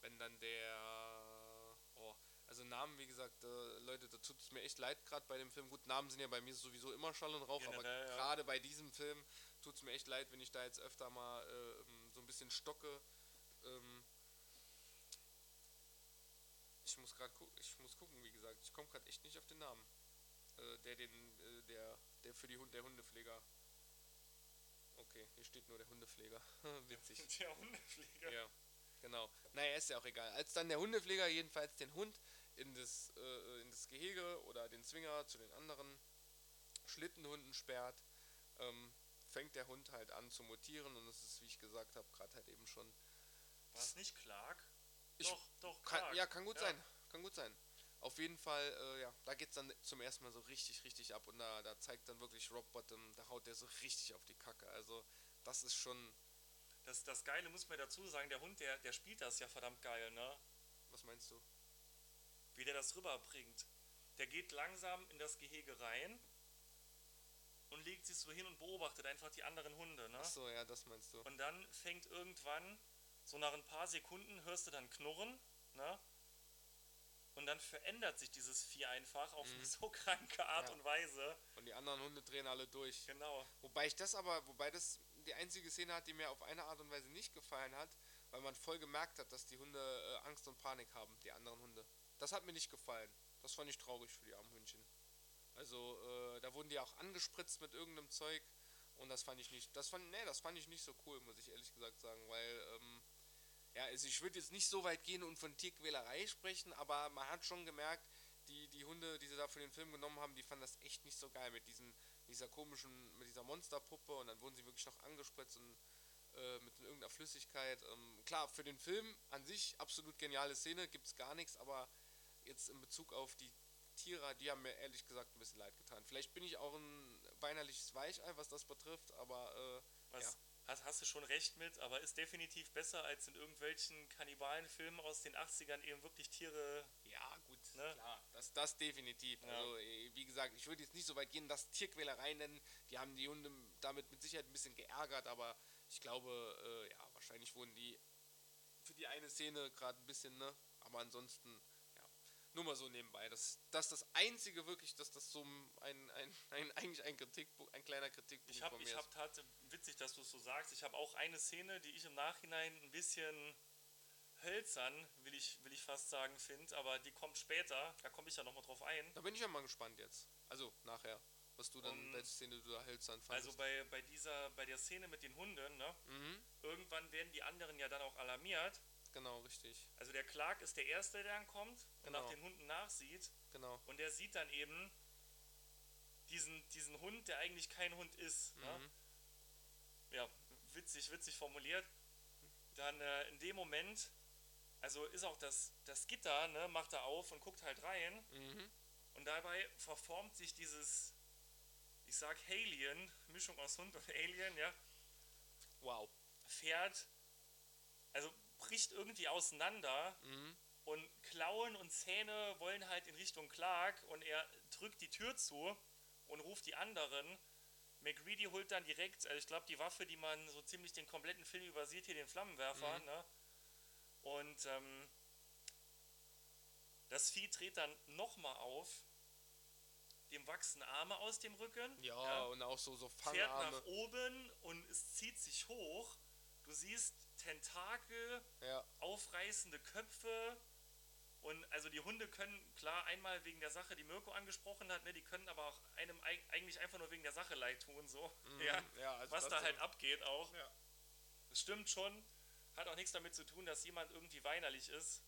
Wenn dann der... Oh, also Namen, wie gesagt, äh, Leute, da tut es mir echt leid gerade bei dem Film. Gut, Namen sind ja bei mir sowieso immer Schall und Rauch, generell, aber ja. gerade bei diesem Film... Tut es mir echt leid, wenn ich da jetzt öfter mal äh, so ein bisschen stocke. Ähm ich muss gerade gucken, ich muss gucken, wie gesagt, ich komme gerade echt nicht auf den Namen. Äh, der den, äh, der, der für die Hunde, der Hundepfleger. Okay, hier steht nur der Hundepfleger. Witzig. Der Hundepfleger. Ja, genau. Naja, ist ja auch egal. Als dann der Hundepfleger jedenfalls den Hund in das, äh, in das Gehege oder den Zwinger zu den anderen Schlittenhunden sperrt, ähm, fängt der Hund halt an zu mutieren und es ist, wie ich gesagt habe, gerade halt eben schon... War es nicht Clark? Ich doch, doch, Clark. Kann, ja, kann gut ja. sein, kann gut sein. Auf jeden Fall, äh, ja, da geht es dann zum ersten Mal so richtig, richtig ab und da, da zeigt dann wirklich Rob Bottin, da haut der so richtig auf die Kacke, also das ist schon... Das, das Geile muss man dazu sagen, der Hund, der, der spielt das ja verdammt geil, ne? Was meinst du? Wie der das rüberbringt. Der geht langsam in das Gehege rein... Und legt sich so hin und beobachtet einfach die anderen Hunde, ne? Achso, ja, das meinst du. Und dann fängt irgendwann, so nach ein paar Sekunden, hörst du dann Knurren, ne? Und dann verändert sich dieses Vieh einfach auf mhm. eine so kranke Art ja. und Weise. Und die anderen Hunde drehen alle durch. Genau. Wobei ich das aber, wobei das die einzige Szene hat, die mir auf eine Art und Weise nicht gefallen hat, weil man voll gemerkt hat, dass die Hunde äh, Angst und Panik haben, die anderen Hunde. Das hat mir nicht gefallen. Das fand ich traurig für die armen Hündchen. Also äh, da wurden die auch angespritzt mit irgendeinem Zeug und das fand ich nicht, das fand, nee, das fand ich nicht so cool, muss ich ehrlich gesagt sagen, weil, ähm, ja, also ich würde jetzt nicht so weit gehen und von Tierquälerei sprechen, aber man hat schon gemerkt, die, die Hunde, die sie da für den Film genommen haben, die fanden das echt nicht so geil mit diesen, dieser komischen, mit dieser Monsterpuppe und dann wurden sie wirklich noch angespritzt und äh, mit irgendeiner Flüssigkeit. Ähm, klar, für den Film an sich absolut geniale Szene, gibt's gar nichts, aber jetzt in Bezug auf die Tiere, die haben mir ehrlich gesagt ein bisschen leid getan. Vielleicht bin ich auch ein weinerliches Weichei, was das betrifft, aber äh, was, ja. hast, hast du schon recht mit, aber ist definitiv besser, als in irgendwelchen Kannibalenfilmen aus den achtzigern eben wirklich Tiere... Ja, gut, ne? Klar, das, das definitiv. Ja. Also wie gesagt, ich würde jetzt nicht so weit gehen, dass Tierquälerei nennen, die haben die Hunde damit mit Sicherheit ein bisschen geärgert, aber Ich glaube, äh, ja, wahrscheinlich wurden die für die eine Szene gerade ein bisschen, ne? Aber ansonsten, ja, nur mal so nebenbei. Das, das, das Einzige wirklich, dass das so ein, ein, ein eigentlich ein Kritikpunkt, ein kleiner Kritikpunkt von mir ist. Ich habe tatsächlich, witzig, dass du es so sagst, ich habe auch eine Szene, die ich im Nachhinein ein bisschen hölzern, will ich, will ich fast sagen, finde, aber die kommt später, da komme ich ja nochmal drauf ein. Da bin ich ja mal gespannt jetzt, also nachher, was du dann, um, welche Szene du da hölzern fandest. Also bei, bei dieser, bei der Szene mit den Hunden, ne, mhm. Irgendwann werden die anderen ja dann auch alarmiert. Genau, richtig. Also der Clark ist der Erste, der dann kommt und genau. nach den Hunden nachsieht. Genau. Und der sieht dann eben diesen, diesen Hund, der eigentlich kein Hund ist. Mhm. Ne? Ja, witzig, witzig formuliert. Dann äh, in dem Moment, also ist auch das, das Gitter, ne, macht er auf und guckt halt rein. Mhm. Und dabei verformt sich dieses, ich sag Alien, Mischung aus Hund und Alien, ja. Wow. Pferd, also bricht irgendwie auseinander, mhm. und Klauen und Zähne wollen halt in Richtung Clark und er drückt die Tür zu und ruft die anderen. MacReady holt dann direkt, also ich glaube, die Waffe, die man so ziemlich den kompletten Film übersieht, hier den Flammenwerfer, mhm. ne? Und ähm, das Vieh dreht dann nochmal auf, dem wachsen Arme aus dem Rücken. Ja, ja, und auch so, so Fangarme. Fährt nach oben und es zieht sich hoch. Du siehst Tentakel, ja. Aufreißende Köpfe und also die Hunde können, klar, einmal wegen der Sache, die Mirko angesprochen hat, ne, die können aber auch einem eigentlich einfach nur wegen der Sache leid tun, so, mhm, ja, ja, also was da halt abgeht auch. Ja. Das stimmt schon, hat auch nichts damit zu tun, dass jemand irgendwie weinerlich ist,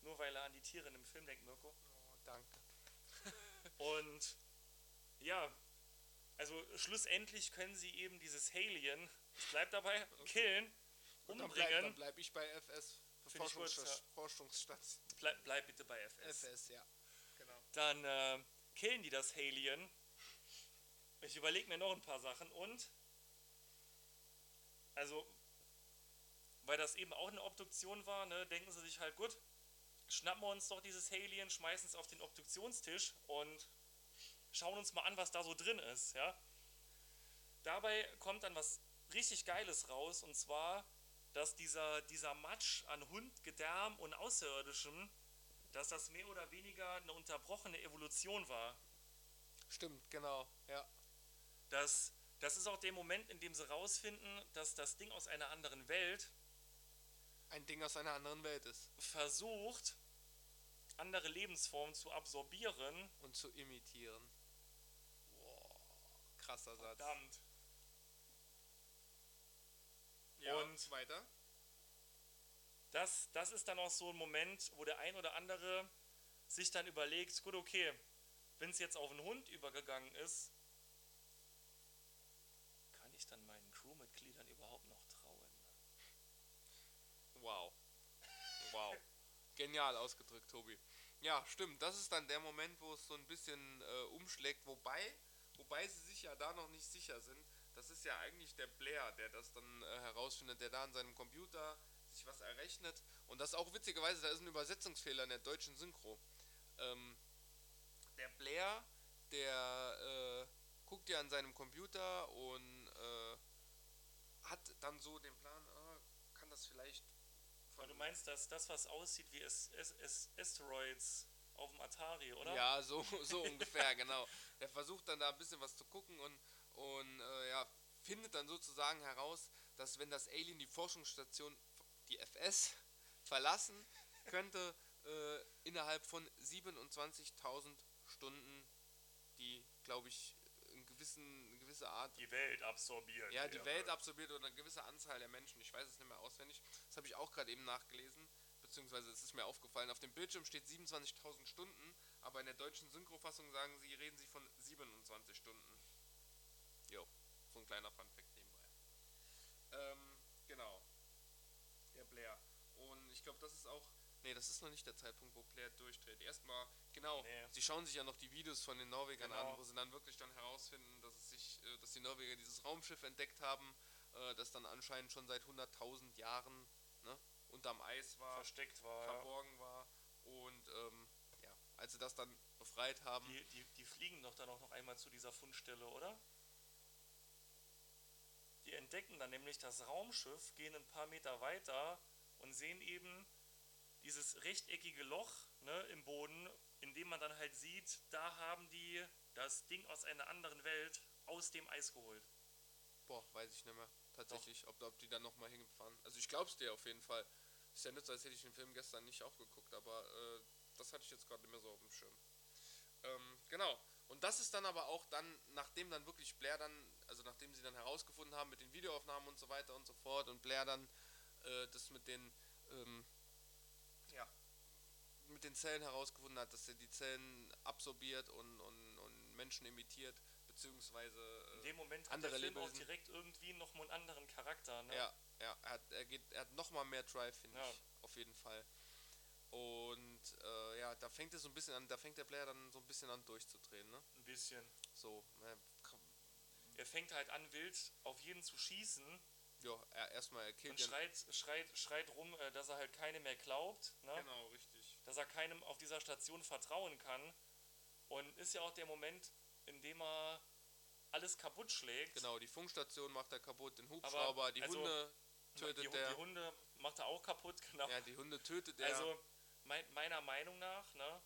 nur weil er an die Tiere in dem Film denkt, Mirko. Oh, danke. Und ja, also schlussendlich können sie eben dieses Alien, ich bleib dabei, okay. killen, und umbringen. Dann bleib, dann bleib ich bei F S, Forschungsstadt. Bleib, bleib bitte bei F S. F S, ja. Genau. Dann äh, killen die das Alien. Ich überlege mir noch ein paar Sachen und also, weil das eben auch eine Obduktion war, ne, denken sie sich halt, gut, schnappen wir uns doch dieses Alien, schmeißen es auf den Obduktionstisch und schauen uns mal an, was da so drin ist, ja. Dabei kommt dann was richtig Geiles raus, und zwar, dass dieser, dieser Matsch an Hund, Gedärm und Außerirdischem, dass das mehr oder weniger eine unterbrochene Evolution war. Stimmt, genau, ja. Das, das ist auch der Moment, in dem sie rausfinden, dass das Ding aus einer anderen Welt ein Ding aus einer anderen Welt ist. Versucht, andere Lebensformen zu absorbieren und zu imitieren. Wow, krasser Satz. Verdammt. Ja, und weiter. Das, das ist dann auch so ein Moment, wo der ein oder andere sich dann überlegt, gut, okay, wenn es jetzt auf einen Hund übergegangen ist, kann ich dann meinen Crewmitgliedern überhaupt noch trauen? Wow. Wow. Genial ausgedrückt, Tobi. Ja, stimmt, das ist dann der Moment, wo es so ein bisschen äh, umschlägt, wobei, wobei sie sich ja da noch nicht sicher sind. Das ist ja eigentlich der Blair, der das dann äh, herausfindet, der da an seinem Computer sich was errechnet. Und das auch witzigerweise, da ist ein Übersetzungsfehler in der deutschen Synchro. Ähm, der Blair, der äh, guckt ja an seinem Computer und äh, hat dann so den Plan, äh, kann das vielleicht... Von du meinst, dass das, was aussieht wie es, es, es Asteroids auf dem Atari, oder? Ja, so, so ungefähr, genau. Der versucht dann da ein bisschen was zu gucken und Und äh, ja, findet dann sozusagen heraus, dass wenn das Alien die Forschungsstation, die F S, verlassen könnte, äh, innerhalb von siebenundzwanzigtausend Stunden, die, glaube ich, in gewissen, eine gewisse Art... Die Welt absorbiert. Ja, die ja. Welt absorbiert oder eine gewisse Anzahl der Menschen. Ich weiß es nicht mehr auswendig. Das habe ich auch gerade eben nachgelesen, beziehungsweise es ist mir aufgefallen. Auf dem Bildschirm steht siebenundzwanzigtausend Stunden, aber in der deutschen Synchrofassung sagen sie, reden sie von siebenundzwanzig Stunden. Jo, so ein kleiner Funfact nebenbei. Ähm, genau. Der Blair. Und ich glaube, das ist auch... Nee, das ist noch nicht der Zeitpunkt, wo Blair durchdreht. Erstmal, genau, nee. Sie schauen sich ja noch die Videos von den Norwegern genau. an, wo sie dann wirklich dann herausfinden, dass es sich, dass die Norweger dieses Raumschiff entdeckt haben, das dann anscheinend schon seit hunderttausend Jahren, ne, unterm Eis war. Versteckt war. Verborgen ja. war. Und, ähm, ja, als sie das dann befreit haben... Die, die, die fliegen doch dann auch noch einmal zu dieser Fundstelle, oder? Die entdecken dann nämlich das Raumschiff, gehen ein paar Meter weiter und sehen eben dieses rechteckige Loch, ne, im Boden, in dem man dann halt sieht, da haben die das Ding aus einer anderen Welt aus dem Eis geholt. Boah, weiß ich nicht mehr. Tatsächlich, ob, ob die dann nochmal hingefahren. Also ich glaub's dir auf jeden Fall. Ist ja nicht so, als hätte ich den Film gestern nicht auch geguckt, aber äh, das hatte ich jetzt gerade nicht mehr so auf dem Schirm. Ähm, genau. Und das ist dann aber auch dann, nachdem dann wirklich Blair dann, also nachdem sie dann herausgefunden haben mit den Videoaufnahmen und so weiter und so fort und Blair dann äh, das mit den, ähm, ja, mit den Zellen herausgefunden hat, dass er die Zellen absorbiert und, und, und Menschen imitiert, beziehungsweise äh, in dem Moment hat der Film auch direkt irgendwie nochmal einen anderen Charakter, ne? Ja, ja, er hat, er geht, er hat nochmal mehr Drive, finde ja. ich, auf jeden Fall. Und äh, ja, da fängt es so ein bisschen an, da fängt der Blair dann so ein bisschen an durchzudrehen, ne? Ein bisschen. So, ne, er fängt halt an, wild auf jeden zu schießen. Ja, er, erstmal er killt und schreit, schreit, schreit rum, dass er halt keinem mehr glaubt, ne? Genau, richtig. Dass er keinem auf dieser Station vertrauen kann. Und ist ja auch der Moment, in dem er alles kaputt schlägt. Genau, die Funkstation macht er kaputt, den Hubschrauber, aber, die also, Hunde tötet die, der. Die Hunde macht er auch kaputt, genau. Ja, die Hunde tötet er. Also, mein, meiner Meinung nach, ne,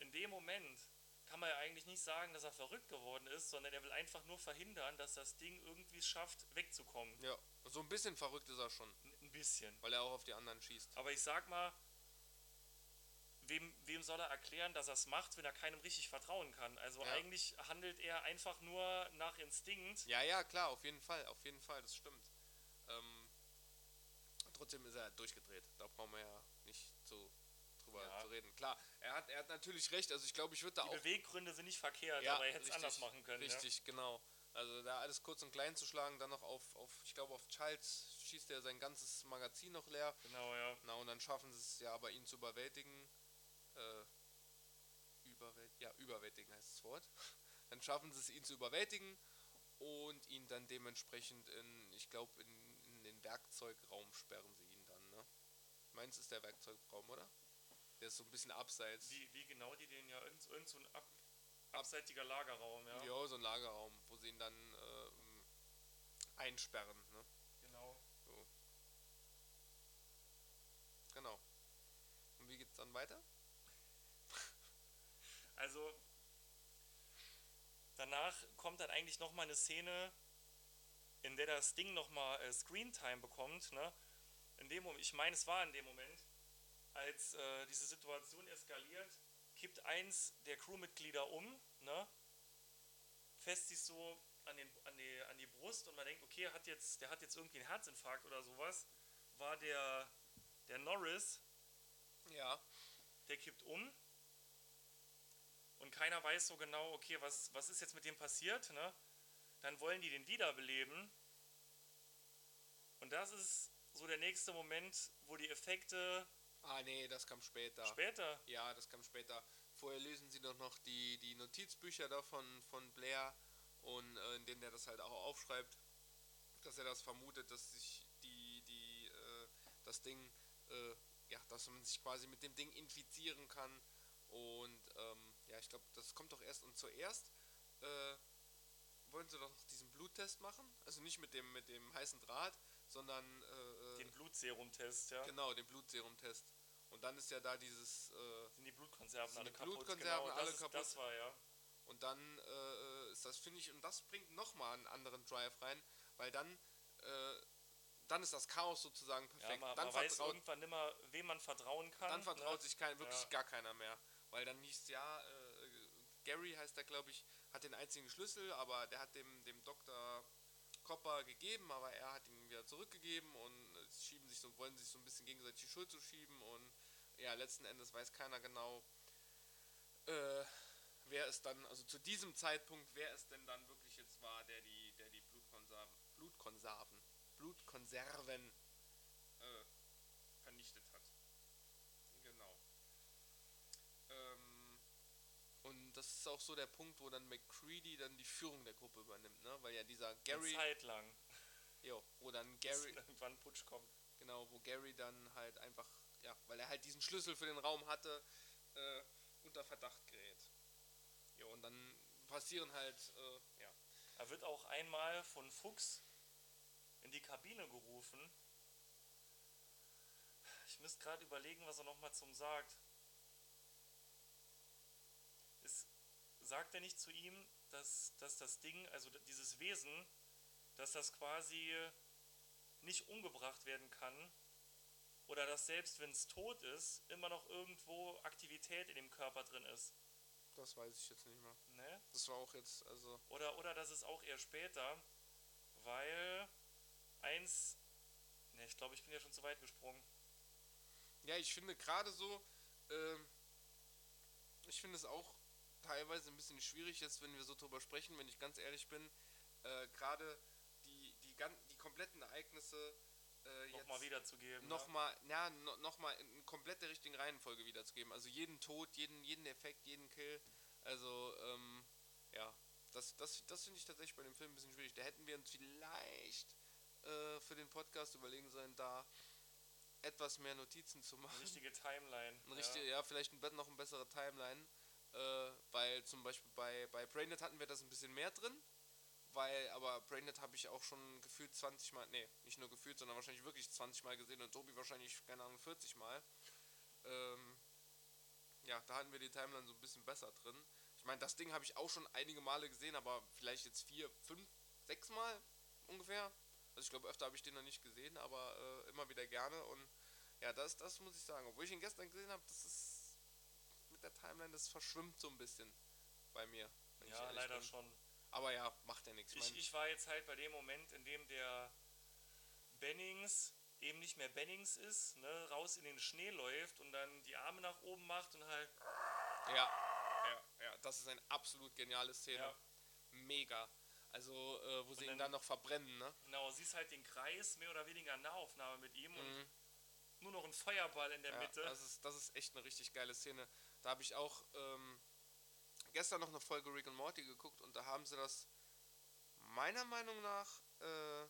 in dem Moment kann man ja eigentlich nicht sagen, dass er verrückt geworden ist, sondern er will einfach nur verhindern, dass das Ding irgendwie es schafft, wegzukommen. Ja, so ein bisschen verrückt ist er schon. Ein bisschen. Weil er auch auf die anderen schießt. Aber ich sag mal, Wem, wem soll er erklären, dass er es macht, wenn er keinem richtig vertrauen kann? Also ja. Eigentlich handelt er einfach nur nach Instinkt. Ja, ja, klar, auf jeden Fall, auf jeden Fall, das stimmt. Ähm, trotzdem ist er durchgedreht, da brauchen wir ja nicht zu, drüber ja. zu reden. Klar, er hat, er hat natürlich recht, also ich glaube, ich würde da Die auch... Die Beweggründe sind nicht verkehrt, ja, aber er hätte es anders machen können. Richtig, ja? Genau. Also da alles kurz und klein zu schlagen, dann noch auf, auf ich glaube, auf Childs schießt er sein ganzes Magazin noch leer. Genau, ja. Na, und dann schaffen sie es ja aber, ihn zu überwältigen... Überwält- ja, überwältigen heißt das Wort. Dann schaffen sie es, ihn zu überwältigen und ihn dann dementsprechend in, ich glaube, in, in den Werkzeugraum sperren sie ihn dann, ne? Meins ist der Werkzeugraum, oder? Der ist so ein bisschen abseits. Wie, wie genau die den ja, irgend, irgend so ein ab, abseitiger Lagerraum, ja? Ja, so ein Lagerraum, wo sie ihn dann äh, einsperren, ne? Genau. So. Genau. Und wie geht's dann weiter? Also, danach kommt dann eigentlich nochmal eine Szene, in der das Ding nochmal äh, Screentime bekommt, ne? In dem Moment, ich meine, es war in dem Moment, als äh, diese Situation eskaliert, kippt eins der Crewmitglieder um, ne? Fest sich so an, den, an, die, an die Brust und man denkt, okay, hat jetzt, der hat jetzt irgendwie einen Herzinfarkt oder sowas, war der, der Norris, ja, der kippt um. Und keiner weiß so genau, okay, was, was ist jetzt mit dem passiert, ne? Dann wollen die den wiederbeleben. Und das ist so der nächste Moment, wo die Effekte... Ah, nee, das kam später. Später? Ja, das kam später. Vorher lesen sie doch noch die, die Notizbücher da von, von Blair, und äh, in denen er das halt auch aufschreibt, dass er das vermutet, dass sich die, die, äh, das Ding, äh, ja, dass man sich quasi mit dem Ding infizieren kann. Und ähm, ja, ich glaube, das kommt doch erst, und zuerst äh, wollen sie doch diesen Bluttest machen, also nicht mit dem mit dem heißen Draht, sondern äh, den Blutserumtest, ja. Genau, den Blutserumtest. Und dann ist ja da dieses äh, sind die Blutkonserven sind alle die kaputt. Blutkonserven genau, alle das, kaputt. Ist, das war ja. Und dann äh, ist das, finde ich, und das bringt nochmal einen anderen Drive rein, weil dann äh, dann ist das Chaos sozusagen perfekt. Ja, man, dann man weiß irgendwann nicht mehr, wem man vertrauen kann. Dann vertraut ne? sich kein, wirklich ja. gar keiner mehr. Weil dann hieß es ja, äh, Gary heißt der, glaube ich, hat den einzigen Schlüssel, aber der hat dem, dem Doktor Copper gegeben, aber er hat ihn wieder zurückgegeben und äh, schieben sich so, wollen sich so ein bisschen gegenseitig die Schuld zuschieben und ja, letzten Endes weiß keiner genau, äh, wer es dann, also zu diesem Zeitpunkt, wer es denn dann wirklich jetzt war, der die, der die Blutkonserven, Blutkonserven, Blutkonserven äh, vernichtet hat. Das ist auch so der Punkt, wo dann McCready dann die Führung der Gruppe übernimmt, ne? Weil ja dieser Gary... Eine Zeit lang. Jo, wo dann Gary... irgendwann Putsch kommt. Genau, wo Gary dann halt einfach, ja, weil er halt diesen Schlüssel für den Raum hatte, äh, unter Verdacht gerät. Jo, und dann passieren halt, äh, ja. Er wird auch einmal von Fuchs in die Kabine gerufen. Ich müsste gerade überlegen, was er nochmal zum sagt. Ist, sagt er nicht zu ihm, dass, dass das Ding, also dieses Wesen, dass das quasi nicht umgebracht werden kann oder dass selbst wenn es tot ist, immer noch irgendwo Aktivität in dem Körper drin ist? Das weiß ich jetzt nicht mehr. Ne? Das war auch jetzt, also... Oder, oder das ist auch eher später, weil eins... Ne, ich glaube, ich bin ja schon zu weit gesprungen. Ja, ich finde gerade so... Äh, ich finde es auch teilweise ein bisschen schwierig jetzt, wenn wir so drüber sprechen, wenn ich ganz ehrlich bin. Äh, gerade die, die, die kompletten Ereignisse... Äh, nochmal wiederzugeben. Nochmal, ja, no, nochmal in komplett der richtigen Reihenfolge wiederzugeben. Also jeden Tod, jeden, jeden Effekt, jeden Kill. Also, ähm, ja, das, das, das finde ich tatsächlich bei dem Film ein bisschen schwierig. Da hätten wir uns vielleicht äh, für den Podcast überlegen sollen, da etwas mehr Notizen zu machen. Eine richtige Timeline. Eine richtige, ja. ja, vielleicht ein, noch eine bessere Timeline. Äh, weil zum Beispiel bei, bei Braindead hatten wir das ein bisschen mehr drin. Weil, aber Braindead habe ich auch schon gefühlt zwanzig Mal, nee, nicht nur gefühlt, sondern wahrscheinlich wirklich zwanzig Mal gesehen und Tobi wahrscheinlich, keine Ahnung, vierzig Mal. Ähm, ja, da hatten wir die Timeline so ein bisschen besser drin. Ich meine, das Ding habe ich auch schon einige Male gesehen, aber vielleicht jetzt vier, fünf, sechs Mal ungefähr. Also ich glaube, öfter habe ich den noch nicht gesehen, aber äh, immer wieder gerne. Und ja, das, das muss ich sagen. Obwohl ich ihn gestern gesehen habe, das ist mit der Timeline, das verschwimmt so ein bisschen bei mir. Ja, leider bin. schon. Aber ja, macht ja nichts. Ich, ich war jetzt halt bei dem Moment, in dem der Bennings eben nicht mehr Bennings ist, ne, raus in den Schnee läuft und dann die Arme nach oben macht und halt... Ja, ja, ja, das ist eine absolut geniale Szene. Ja. Mega. Also, äh, wo und sie dann, ihn dann noch verbrennen, ne? Genau, siehst halt den Kreis, mehr oder weniger Nahaufnahme mit ihm mhm. und nur noch ein Feuerball in der ja, Mitte. Das ist, das ist echt eine richtig geile Szene. Da habe ich auch... Ähm, gestern noch eine Folge Rick and Morty geguckt und da haben sie das meiner Meinung nach äh,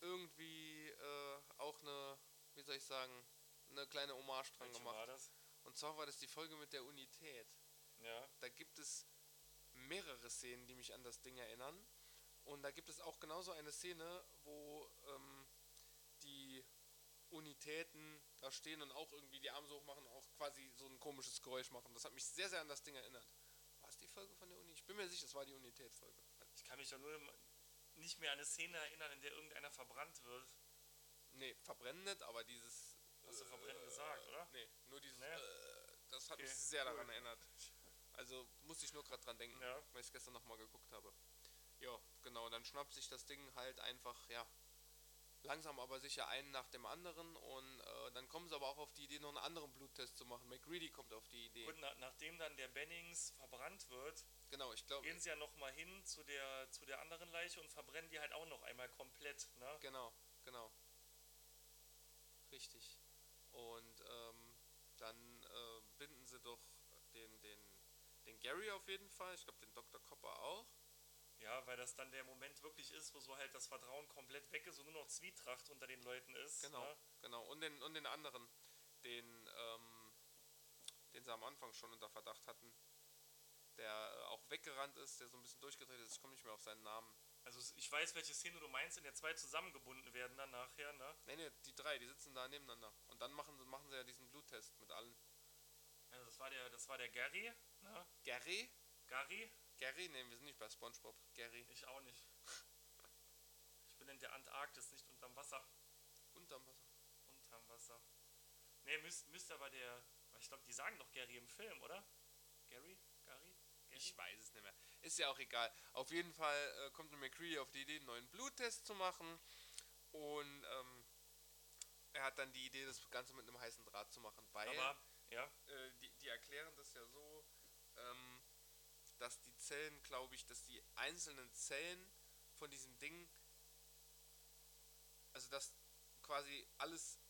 irgendwie äh, auch eine, wie soll ich sagen, eine kleine Hommage dran Welche gemacht. War das? Und zwar war das die Folge mit der Unität. Ja. Da gibt es mehrere Szenen, die mich an das Ding erinnern. Und da gibt es auch genauso eine Szene, wo ähm, die Unitäten da stehen und auch irgendwie die Arme so hoch machen, auch quasi so ein komisches Geräusch machen. Das hat mich sehr, sehr an das Ding erinnert. War es die Folge von der Uni? Ich bin mir sicher, es war die Unität-Folge. Ich kann mich doch nur nicht mehr an eine Szene erinnern, in der irgendeiner verbrannt wird. Nee, verbrennen nicht, aber dieses... Hast du verbrennen äh, gesagt, oder? Nee, nur dieses... Nee. Äh, das hat okay. mich sehr daran cool. erinnert. Also musste ich nur gerade dran denken, ja. weil ich es gestern nochmal geguckt habe. Ja, genau, dann schnappt sich das Ding halt einfach, ja... langsam aber sicher einen nach dem anderen und äh, dann kommen sie aber auch auf die Idee, noch einen anderen Bluttest zu machen. McGreedy kommt auf die Idee. Und na, nachdem dann der Bennings verbrannt wird, genau, ich glaub, gehen sie ja nochmal hin zu der, zu der anderen Leiche und verbrennen die halt auch noch einmal komplett. Ne? Genau, genau. Richtig. Und ähm, dann äh, binden sie doch den, den, den Gary auf jeden Fall, ich glaube den Doktor Copper auch. Ja, weil das dann der Moment wirklich ist, wo so halt das Vertrauen komplett weg ist und nur noch Zwietracht unter den Leuten ist. Genau, ne? genau. Und den, und den anderen, den, ähm, den sie am Anfang schon unter Verdacht hatten, der äh, auch weggerannt ist, der so ein bisschen durchgedreht ist. Ich komme nicht mehr auf seinen Namen. Also ich weiß, welche Szene du meinst, in der zwei zusammengebunden werden dann nachher, ne? Nee, nee, die drei, die sitzen da nebeneinander. Und dann machen, machen sie ja diesen Bluttest mit allen. Also das war der, das war der Gary, ne? Gary? Gary? Gary? Ne, wir sind nicht bei Spongebob. Gary. Ich auch nicht. Ich bin in der Antarktis, nicht unterm Wasser. Unterm Wasser? Unterm Wasser. Ne, müsste müsst aber der... Ich glaube, die sagen doch Gary im Film, oder? Gary? Gary? Gary? Ich weiß es nicht mehr. Ist ja auch egal. Auf jeden Fall äh, kommt McCready auf die Idee, einen neuen Bluttest zu machen. Und ähm, er hat dann die Idee, das Ganze mit einem heißen Draht zu machen. Weil, aber, ja. Äh, die, die erklären das ja so... Ähm, dass die Zellen, glaube ich, dass die einzelnen Zellen von diesem Ding, also dass quasi alles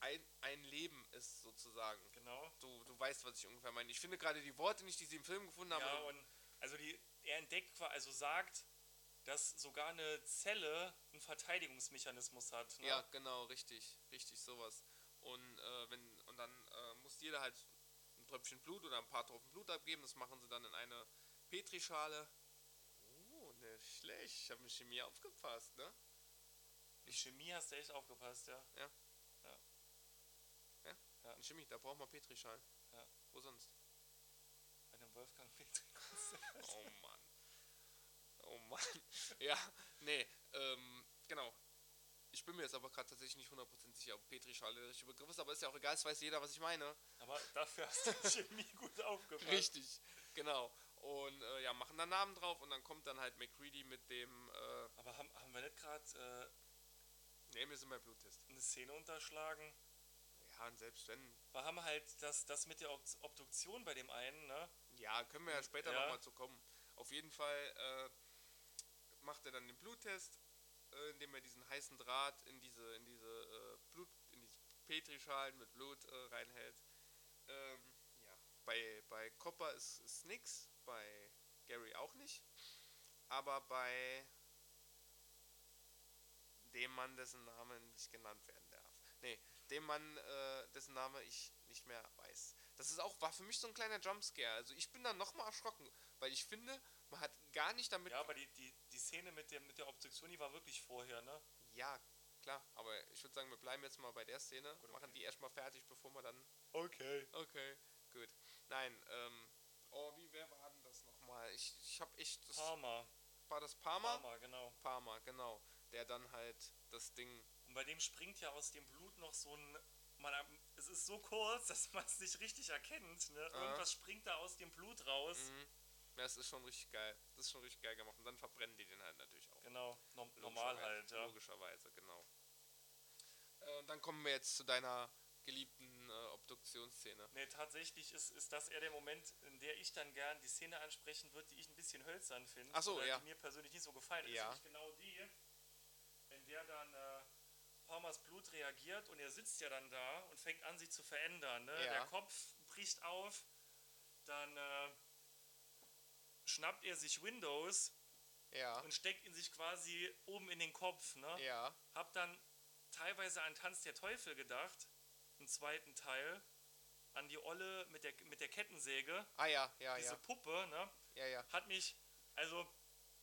ein, ein Leben ist, sozusagen. Genau. Du, du weißt, was ich ungefähr meine. Ich finde gerade die Worte nicht, die sie im Film gefunden haben. Ja, und also die, er entdeckt, also sagt, dass sogar eine Zelle einen Verteidigungsmechanismus hat. Ne? Ja, genau, richtig, richtig, sowas. Und, äh, wenn, und dann äh, muss jeder halt ein Tröpfchen Blut oder ein paar Tropfen Blut abgeben, das machen sie dann in eine Petrischale. Oh, nicht schlecht. Ich habe mit Chemie aufgepasst, ne? Die Chemie hast du echt aufgepasst, ja? Ja. Ja. Ja? Ja. In Chemie, da braucht man Petrischalen. Ja. Wo sonst? Bei dem Wolfgang Petri. Oh Mann. Oh Mann. Ja, nee, ähm, genau. Ich bin mir jetzt aber gerade tatsächlich nicht hundert Prozent sicher, ob Petrischale der richtige Begriff ist, aber ist ja auch egal, es weiß jeder, was ich meine. Aber dafür hast du die Chemie gut aufgepasst. Richtig, genau. Und äh, ja, machen da Namen drauf und dann kommt dann halt McCready mit dem... Äh, aber haben, haben wir nicht gerade... Äh, ne, wir sind bei Bluttest. Eine Szene unterschlagen? Ja, und selbst wenn... Wir haben halt das, das mit der Obduktion bei dem einen, ne? Ja, können wir ja später ja. nochmal zu kommen. Auf jeden Fall äh, macht er dann den Bluttest, äh, indem er diesen heißen Draht in diese in diese äh, Blut in diese Petrischalen mit Blut äh, reinhält. Ähm, ja, bei bei Copper ist, ist nix, bei Gary auch nicht, aber bei dem Mann, dessen Name nicht genannt werden darf. Nee, dem Mann, äh, dessen Name ich nicht mehr weiß. Das ist auch, war für mich so ein kleiner Jumpscare. Also ich bin dann nochmal erschrocken, weil ich finde, man hat gar nicht damit... Ja, aber die, die, die Szene mit der, mit der Obduktion, die war wirklich vorher, ne? Ja, klar. Aber ich würde sagen, wir bleiben jetzt mal bei der Szene. Gut, okay. Machen die erstmal fertig, bevor wir dann... Okay. Okay, gut. Nein, ähm... Oh, wie, wer war denn das nochmal? Ich, ich hab echt... Das Parma. War das Parma? Parma, genau. Parma, genau. Der dann halt das Ding... Und bei dem springt ja aus dem Blut noch so ein... Man, es ist so kurz, dass man es nicht richtig erkennt. Ne? Irgendwas springt da aus dem Blut raus. Mhm. Ja, das ist schon richtig geil. Das ist schon richtig geil gemacht. Und dann verbrennen die den halt natürlich auch. Genau, no- normal halt. Ja. Logischerweise, genau. Äh, und dann kommen wir jetzt zu deiner geliebten äh, Obduktionsszene. Ne, tatsächlich ist, ist das eher der Moment, in der ich dann gern die Szene ansprechen würde, die ich ein bisschen hölzern finde. Ach so, ja. Die mir persönlich nicht so gefallen ja. ist. Nämlich genau die, in der dann... Äh, Parmas Blut reagiert und er sitzt ja dann da und fängt an, sich zu verändern. Ne? Ja. Der Kopf bricht auf, dann äh, schnappt er sich Windows ja. und steckt ihn sich quasi oben in den Kopf. Ne? Ja. Hab dann teilweise an Tanz der Teufel gedacht, im zweiten Teil, an die Olle mit der, mit der Kettensäge. Ah ja, ja, diese ja. Puppe, ne? Ja, ja. Hat mich, also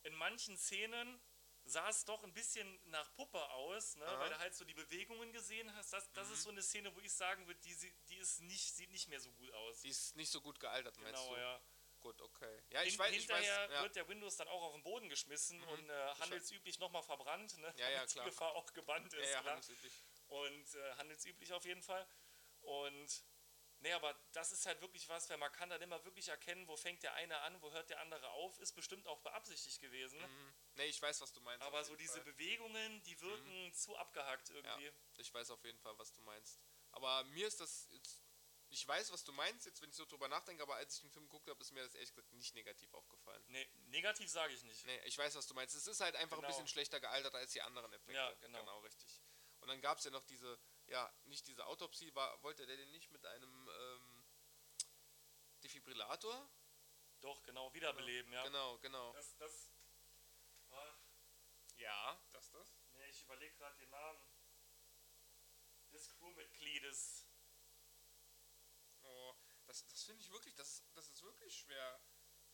in manchen Szenen... sah es doch ein bisschen nach Puppe aus, ne? Weil du halt so die Bewegungen gesehen hast. Das, das mhm. ist so eine Szene, wo ich sagen würde, die, die ist nicht, sieht nicht mehr so gut aus. Die ist nicht so gut gealtert, meinst genau, du? Genau, ja. Gut, okay. Ja, ich In, weiß, hinterher ich weiß, ja. wird der Windows dann auch auf den Boden geschmissen mhm. und äh, handelsüblich nochmal verbrannt, ne? Ja, ja, klar. Die Gefahr auch gebannt ist. Ja, ja, klar. Handelsüblich. Und äh, handelsüblich auf jeden Fall. Und... Nee, aber das ist halt wirklich was, weil man kann dann immer wirklich erkennen, wo fängt der eine an, wo hört der andere auf, ist bestimmt auch beabsichtigt gewesen. Mhm. Nee, ich weiß, was du meinst. Aber so diese Fall. Bewegungen, die wirken mhm. zu abgehackt irgendwie. Ja, ich weiß auf jeden Fall, was du meinst. Aber mir ist das, jetzt, ich weiß, was du meinst, jetzt wenn ich so drüber nachdenke, aber als ich den Film geguckt habe, ist mir das ehrlich gesagt nicht negativ aufgefallen. Nee, negativ sage ich nicht. Nee, ich weiß, was du meinst. Es ist halt einfach genau. ein bisschen schlechter gealtert als die anderen Effekte. Ja, genau. Genau, richtig. Und dann gab es ja noch diese, ja, nicht diese Autopsie, war, wollte der den nicht mit einem ähm, Defibrillator? Doch, genau, wiederbeleben, ja. Genau, genau. Das, das war... Ja, das, das? Ne, ich überlege gerade den Namen des Crewmitgliedes. Oh, das, das finde ich wirklich, das, das ist wirklich schwer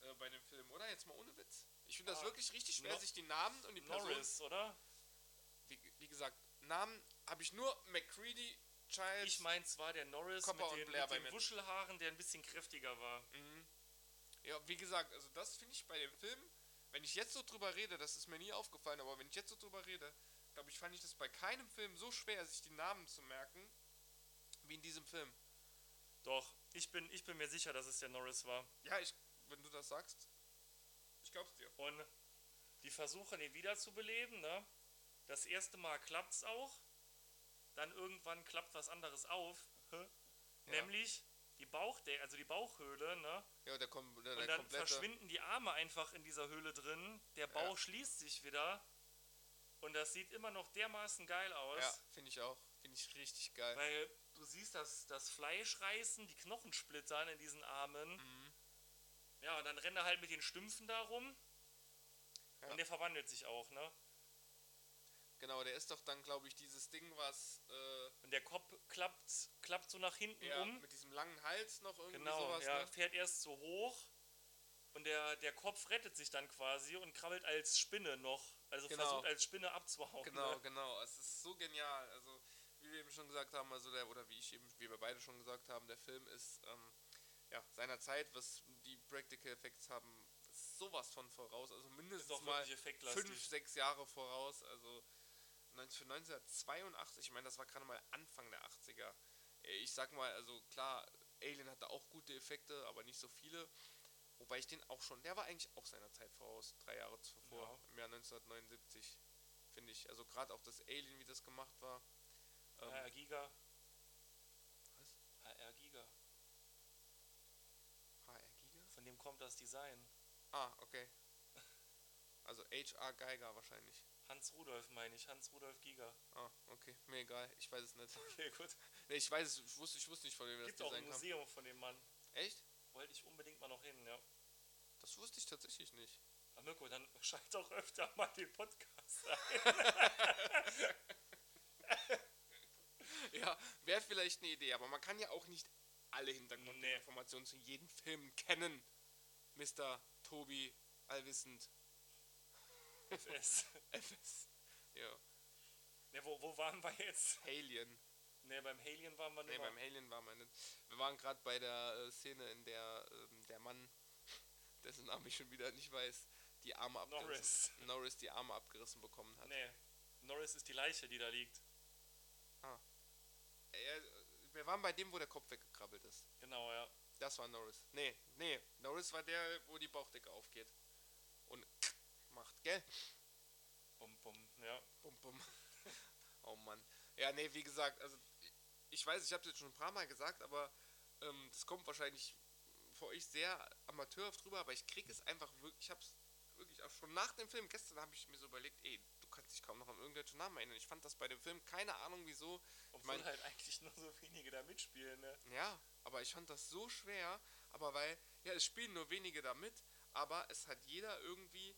äh, bei dem Film, oder? Jetzt mal ohne Witz. Ich finde ah, das wirklich richtig schwer, no- sich die Namen und die Personen... Norris, oder? Wie, wie gesagt... Namen habe ich nur McCready, Child... Ich meine, es war der Norris Copper mit den, mit den Wuschelhaaren, der ein bisschen kräftiger war. Mhm. Ja, wie gesagt, also das finde ich bei dem Film, wenn ich jetzt so drüber rede, das ist mir nie aufgefallen, aber wenn ich jetzt so drüber rede, glaube ich, fand ich das bei keinem Film so schwer, sich die Namen zu merken, wie in diesem Film. Doch, ich bin, ich bin mir sicher, dass es der Norris war. Ja, ich, wenn du das sagst, ich glaub's dir. Und die Versuche, den wiederzubeleben, ne? Das erste Mal klappt es auch, dann irgendwann klappt was anderes auf, ja. nämlich die Bauchdecke, also die Bauchhöhle, ne? Ja, der kommt, der, der und dann komplette... verschwinden die Arme einfach in dieser Höhle drin, der Bauch ja. schließt sich wieder und das sieht immer noch dermaßen geil aus. Ja, finde ich auch, finde ich richtig geil. Weil du siehst das, das Fleisch reißen, die Knochen splittern in diesen Armen, mhm. ja, und dann rennt er halt mit den Stümpfen da rum ja. und der verwandelt sich auch, ne? Genau, der ist doch dann, glaube ich, dieses Ding, was... Äh und der Kopf klappt, klappt so nach hinten ja, um. Mit diesem langen Hals noch irgendwie genau, sowas. Genau, ja, ne? Fährt erst so hoch Und der, der Kopf rettet sich dann quasi und krabbelt als Spinne noch. Also genau. Versucht als Spinne abzuhauen. Genau, ne? genau. Es ist so genial. Also wie wir eben schon gesagt haben, also der, oder wie ich eben, wie wir beide schon gesagt haben, der Film ist ähm, ja, seiner Zeit, was die Practical Effects haben, sowas von voraus. Also mindestens mal fünf, sechs Jahre voraus. Also für neunzehnhundertzweiundachtzig, ich meine, das war gerade mal Anfang der achtziger. Ich sag mal, also klar, Alien hatte auch gute Effekte, aber nicht so viele. Wobei ich den auch schon, der war eigentlich auch seiner Zeit voraus, drei Jahre zuvor, ja. Im Jahr neunzehnhundertneunundsiebzig, finde ich. Also gerade auch das Alien, wie das gemacht war. Ähm H R. Giger. Was? H R. Giger. H R. Giger? Von dem kommt das Design. Ah, okay. Also H R. Giger wahrscheinlich. Hans Rudolf meine ich, Hans Rudolf Giger. Ah, okay, mir egal, ich weiß es nicht. Okay, gut. Nee, ich weiß es, ich wusste, ich wusste nicht, von dem das Design kam. Gibt auch ein Museum von dem Mann. Echt? Wollte ich unbedingt mal noch hin, ja. Das wusste ich tatsächlich nicht. Aber Mirko, dann schalt auch öfter mal den Podcast ein. Ja, wäre vielleicht eine Idee, aber man kann ja auch nicht alle Hintergrundinformationen nee. zu jedem Film kennen, Mister Tobi Allwissend. F S. F S, ja. Ne, wo, wo waren wir jetzt? Alien. Ne, beim Alien waren wir nicht. Ne, beim Alien waren wir nicht. Wir waren gerade bei der äh, Szene, in der ähm, der Mann, dessen Name ich schon wieder nicht weiß, die Arme abgerissen. Norris. Norris die Arme abgerissen bekommen hat. Ne, Norris ist die Leiche, die da liegt. Ah. Er, wir waren bei dem, wo der Kopf weggekrabbelt ist. Genau, ja. Das war Norris. Ne, ne, Norris war der, wo die Bauchdecke aufgeht. Und macht, gell? Bum, bum, ja. Bum, bum. Oh Mann. Ja, nee, wie gesagt, also ich weiß, ich habe es jetzt schon ein paar Mal gesagt, aber ähm, das kommt wahrscheinlich für euch sehr amateurhaft rüber, aber ich kriege es einfach wirklich, ich habe es wirklich auch schon nach dem Film, gestern habe ich mir so überlegt, ey, du kannst dich kaum noch an irgendwelche Namen erinnern. Ich fand das bei dem Film, keine Ahnung wieso. Obwohl ich mein, halt eigentlich nur so wenige da mitspielen, ne? Ja, aber ich fand das so schwer, aber weil, ja, es spielen nur wenige da mit, aber es hat jeder irgendwie,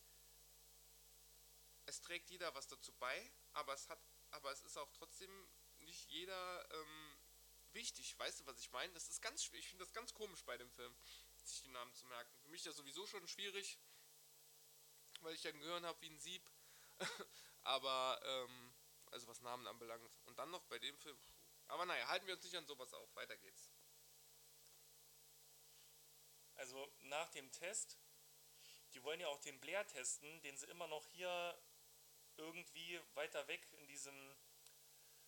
es trägt jeder was dazu bei, aber es hat, aber es ist auch trotzdem nicht jeder ähm, wichtig. Weißt du, was ich meine? Das ist ganz schwierig. Ich finde das ganz komisch bei dem Film, sich die Namen zu merken. Für mich ist das sowieso schon schwierig, weil ich ja ein Gehirn habe wie ein Sieb. aber, ähm, also was Namen anbelangt. Und dann noch bei dem Film. Aber naja, halten wir uns nicht an sowas auf. Weiter geht's. Also nach dem Test, die wollen ja auch den Blair testen, den sie immer noch hier irgendwie weiter weg in diesem,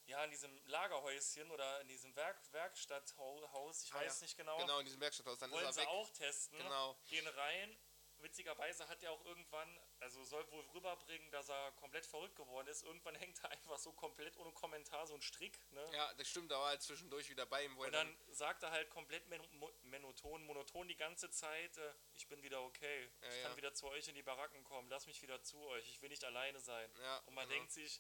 ja, in diesem Lagerhäuschen oder in diesem Werk, Werkstatthaus, ich ah, weiß ja. nicht genau. Genau, in diesem Werkstatthaus, dann wollen ist er sie weg. Auch testen, genau. Gehen rein. Witzigerweise hat er auch irgendwann, also soll wohl rüberbringen, dass er komplett verrückt geworden ist. Irgendwann hängt er einfach so komplett ohne Kommentar so ein Strick. Ne? Ja, das stimmt, da war er zwischendurch wieder bei ihm. Wo und dann, dann sagt er halt komplett monoton, monoton die ganze Zeit, äh, ich bin wieder okay, ja, ich ja. kann wieder zu euch in die Baracken kommen, lass mich wieder zu euch, ich will nicht alleine sein. Ja, und man mhm. denkt sich,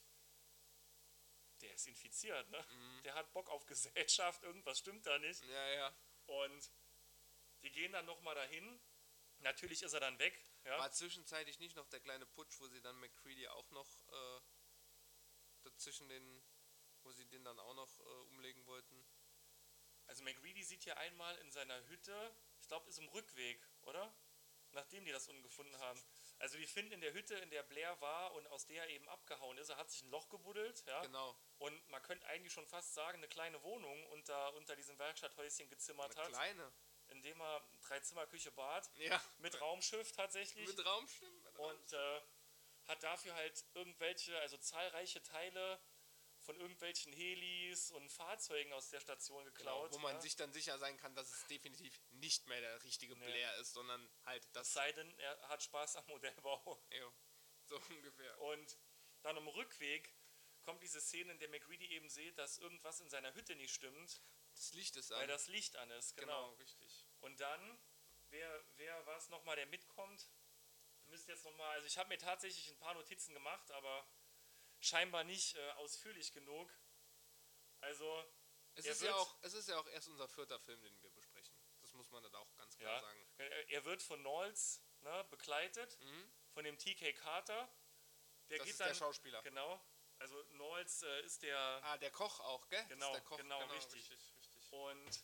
der ist infiziert, ne? Mhm. Der hat Bock auf Gesellschaft, irgendwas stimmt da nicht. Ja, ja. Und die gehen dann nochmal dahin. Natürlich ist er dann weg. Ja. War zwischenzeitlich nicht noch der kleine Putsch, wo sie dann McCready auch noch äh, dazwischen den, wo sie den dann auch noch äh, umlegen wollten? Also McCready sieht hier einmal in seiner Hütte, ich glaube ist im Rückweg, oder? Nachdem die das ungefunden haben. Also die finden in der Hütte, in der Blair war und aus der er eben abgehauen ist. Er hat sich ein Loch gebuddelt. Ja? Genau. Und man könnte eigentlich schon fast sagen, eine kleine Wohnung unter, unter diesem Werkstatthäuschen gezimmert hat. Eine kleine? Indem er drei Zimmer, Küche, Bad, ja. mit Raumschiff tatsächlich. Mit Raumschiff. Mit Raumschiff. Und äh, hat dafür halt irgendwelche, also zahlreiche Teile von irgendwelchen Helis und Fahrzeugen aus der Station geklaut. Genau, wo man ja. sich dann sicher sein kann, dass es definitiv nicht mehr der richtige nee. Blair ist, sondern halt das. Es sei denn, er hat Spaß am Modellbau. Ja, so ungefähr. Und dann im Rückweg kommt diese Szene, in der McCready eben sieht, dass irgendwas in seiner Hütte nicht stimmt. Das Licht ist an. Weil das Licht an ist, genau. Genau, richtig. Und dann, wer, wer war es nochmal, der mitkommt, müsst jetzt nochmal, also ich habe mir tatsächlich ein paar Notizen gemacht, aber scheinbar nicht äh, ausführlich genug. Also, es ist, ja auch, es ist ja auch erst unser vierter Film, den wir besprechen. Das muss man da auch ganz klar ja. sagen. Er, er wird von Knowles ne, begleitet, mhm. von dem T K Carter. Der das geht ist dann, der Schauspieler. Genau. Also Knowles äh, ist der... Ah, der Koch auch, gell? Genau, ist der Koch, genau, genau, richtig. richtig. Und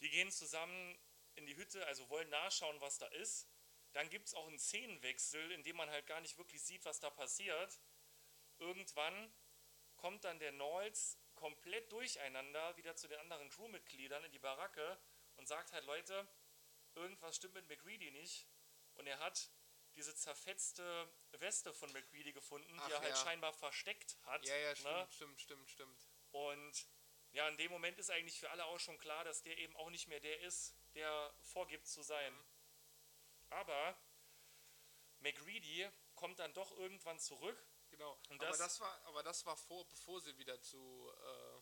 die gehen zusammen in die Hütte, also wollen nachschauen, was da ist. Dann gibt es auch einen Szenenwechsel, in dem man halt gar nicht wirklich sieht, was da passiert. Irgendwann kommt dann der Nolz komplett durcheinander wieder zu den anderen Crewmitgliedern in die Baracke und sagt halt, Leute, irgendwas stimmt mit MacReady nicht. Und er hat diese zerfetzte Weste von MacReady gefunden, Ach, die er ja. halt scheinbar versteckt hat. Ja, ja, stimmt, ne? stimmt, stimmt, stimmt. Und ja, in dem Moment ist eigentlich für alle auch schon klar, dass der eben auch nicht mehr der ist, der vorgibt zu sein. Mhm. Aber MacReady kommt dann doch irgendwann zurück. Genau, und das aber das war, aber das war vor, bevor sie wieder zu äh,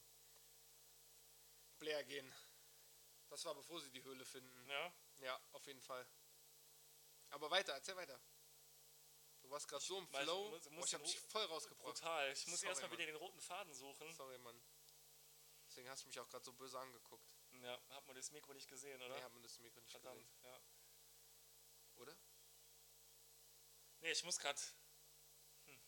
Blair gehen. Das war, bevor sie die Höhle finden. Ja. Ja, auf jeden Fall. Aber weiter, erzähl weiter. Du warst gerade so im ich Flow. Muss, muss oh, ich hab dich voll rausgebracht. Total. Ich muss erstmal wieder den roten Faden suchen. Sorry, Mann. Deswegen hast du mich auch gerade so böse angeguckt. Ja, hat man das Mikro nicht gesehen, oder? Nee, hat man das Mikro nicht Verdammt, gesehen. Verdammt, ja. Oder? Nee, ich muss gerade... Hm.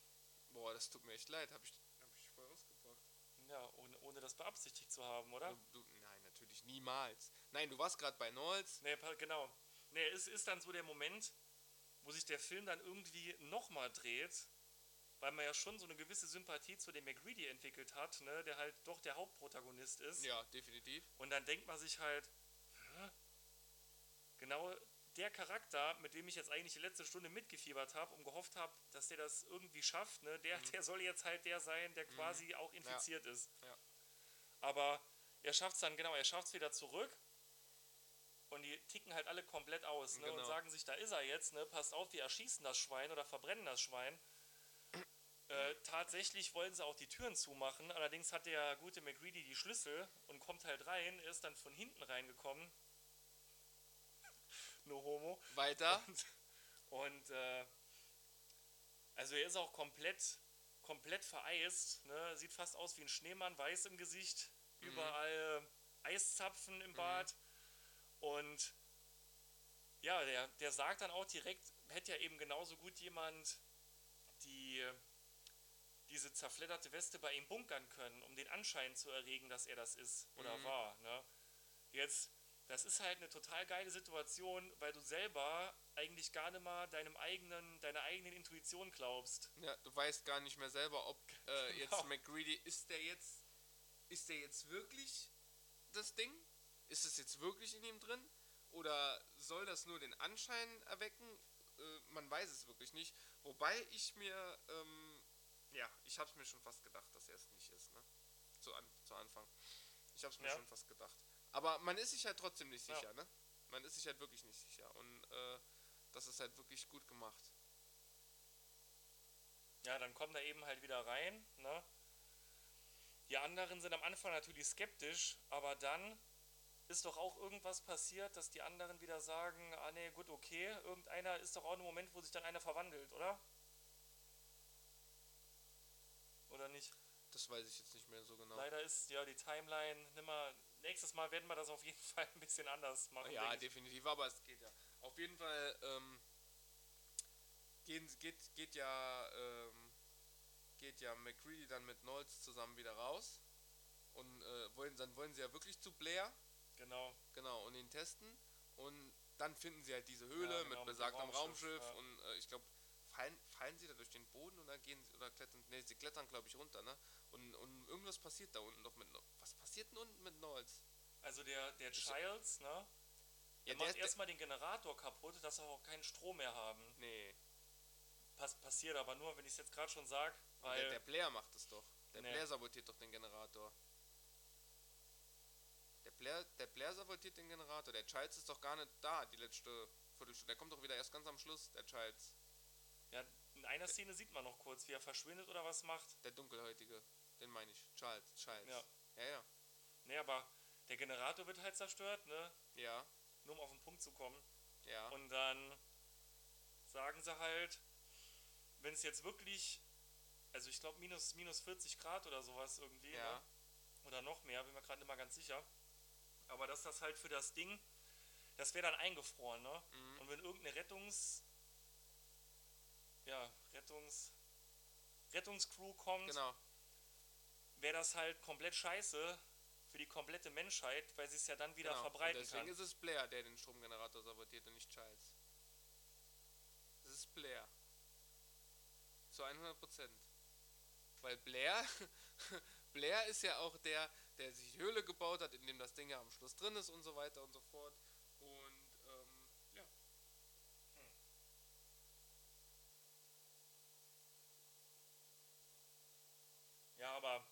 Boah, das tut mir echt leid. Hab ich, hab ich voll rausgebracht. Ja, ohne, ohne das beabsichtigt zu haben, oder? Du, du, nein, natürlich niemals. Nein, du warst gerade bei Nolz. Nee, genau. Nee, es ist dann so der Moment, wo sich der Film dann irgendwie nochmal dreht, weil man ja schon so eine gewisse Sympathie zu dem MacReady entwickelt hat, ne, der halt doch der Hauptprotagonist ist. Ja, definitiv. Und dann denkt man sich halt, hä? Genau der Charakter, mit dem ich jetzt eigentlich die letzte Stunde mitgefiebert habe und gehofft habe, dass der das irgendwie schafft, ne, der, mhm. der soll jetzt halt der sein, der quasi mhm. auch infiziert ja. ist. Ja. Aber er schafft es dann, genau, er schafft es wieder zurück. Und die ticken halt alle komplett aus, ne? Genau. Und sagen sich, da ist er jetzt, ne? Passt auf, wir erschießen das Schwein oder verbrennen das Schwein. Äh, tatsächlich wollen sie auch die Türen zumachen, allerdings hat der gute MacReady die Schlüssel und kommt halt rein, er ist dann von hinten reingekommen. No homo. Weiter. Und, und äh, also er ist auch komplett, komplett vereist, ne? Sieht fast aus wie ein Schneemann, weiß im Gesicht, mhm. überall äh, Eiszapfen im Bart. Mhm. Und ja, der, der sagt dann auch direkt, hätte ja eben genauso gut jemand die, diese zerfledderte Weste bei ihm bunkern können, um den Anschein zu erregen, dass er das ist oder mhm. war. Ne? Jetzt, das ist halt eine total geile Situation, weil du selber eigentlich gar nicht mal deinem eigenen, deiner eigenen Intuition glaubst. Ja, du weißt gar nicht mehr selber, ob äh, jetzt genau. MacReady, ist der jetzt, ist der jetzt wirklich das Ding? Ist es jetzt wirklich in ihm drin? Oder soll das nur den Anschein erwecken? Äh, man weiß es wirklich nicht. Wobei ich mir, ähm, ja, ich habe es mir schon fast gedacht, dass er es nicht ist, ne? Zu, an, zu Anfang. Ich habe es mir ja. schon fast gedacht. Aber man ist sich halt trotzdem nicht sicher, ja. ne? Man ist sich halt wirklich nicht sicher. Und äh, das ist halt wirklich gut gemacht. Ja, dann kommt er eben halt wieder rein, ne? Die anderen sind am Anfang natürlich skeptisch, aber dann... ist doch auch irgendwas passiert, dass die anderen wieder sagen, ah ne, gut, okay, irgendeiner ist doch auch ein Moment, wo sich dann einer verwandelt, oder? Oder nicht? Das weiß ich jetzt nicht mehr so genau. Leider ist ja die Timeline nimmer. Nächstes Mal werden wir das auf jeden Fall ein bisschen anders machen. Ja, definitiv, aber es geht ja. Auf jeden Fall ähm, geht, geht, geht ja ähm, geht ja MacReady dann mit Knowles zusammen wieder raus und äh, wollen, dann wollen sie ja wirklich zu Blair. Genau. Genau, und ihn testen. Und dann finden sie halt diese Höhle ja, genau, mit besagtem Raumschiff. Raumschiff ja. Und äh, ich glaube, fallen, fallen sie da durch den Boden oder gehen sie oder klettern. Ne, sie klettern, glaube ich, runter, ne? Und, und irgendwas passiert da unten doch mit. Was passiert denn unten mit Knowles? Also der, der Childs, ne? Der, ja, der macht erstmal den Generator kaputt, dass wir auch keinen Strom mehr haben. Nee. Pass, passiert aber nur, wenn ich es jetzt gerade schon sage. Weil der, der Blair macht es doch. Der nee. Blair sabotiert doch den Generator. Der Blair, der Blair sabotiert den Generator. Der Childs ist doch gar nicht da, die letzte Viertelstunde. Der kommt doch wieder erst ganz am Schluss, der Childs. Ja, in einer Szene sieht man noch kurz, wie er verschwindet oder was macht. Der Dunkelhäutige, den meine ich. Childs, Childs. Ja. Ja, ja. Nee, aber der Generator wird halt zerstört, ne? Ja. Nur um auf den Punkt zu kommen. Ja. Und dann sagen sie halt, wenn es jetzt wirklich, also ich glaube minus, minus vierzig Grad oder sowas irgendwie, ja. ne? Oder noch mehr, bin mir gerade nicht mal ganz sicher. Aber dass das halt für das Ding, das wäre dann eingefroren, ne? Mhm. Und wenn irgendeine Rettungs... Ja, Rettungs... Rettungscrew kommt, genau. wäre das halt komplett scheiße für die komplette Menschheit, weil sie es ja dann wieder genau, verbreiten deswegen kann. Deswegen ist es Blair, der den Stromgenerator sabotiert und nicht Charles. Es ist Blair. Zu hundert Prozent. Weil Blair, Blair ist ja auch der, der sich die Höhle gebaut hat, in dem das Ding ja am Schluss drin ist und so weiter und so fort. Und, ähm, ja. Hm. Ja, aber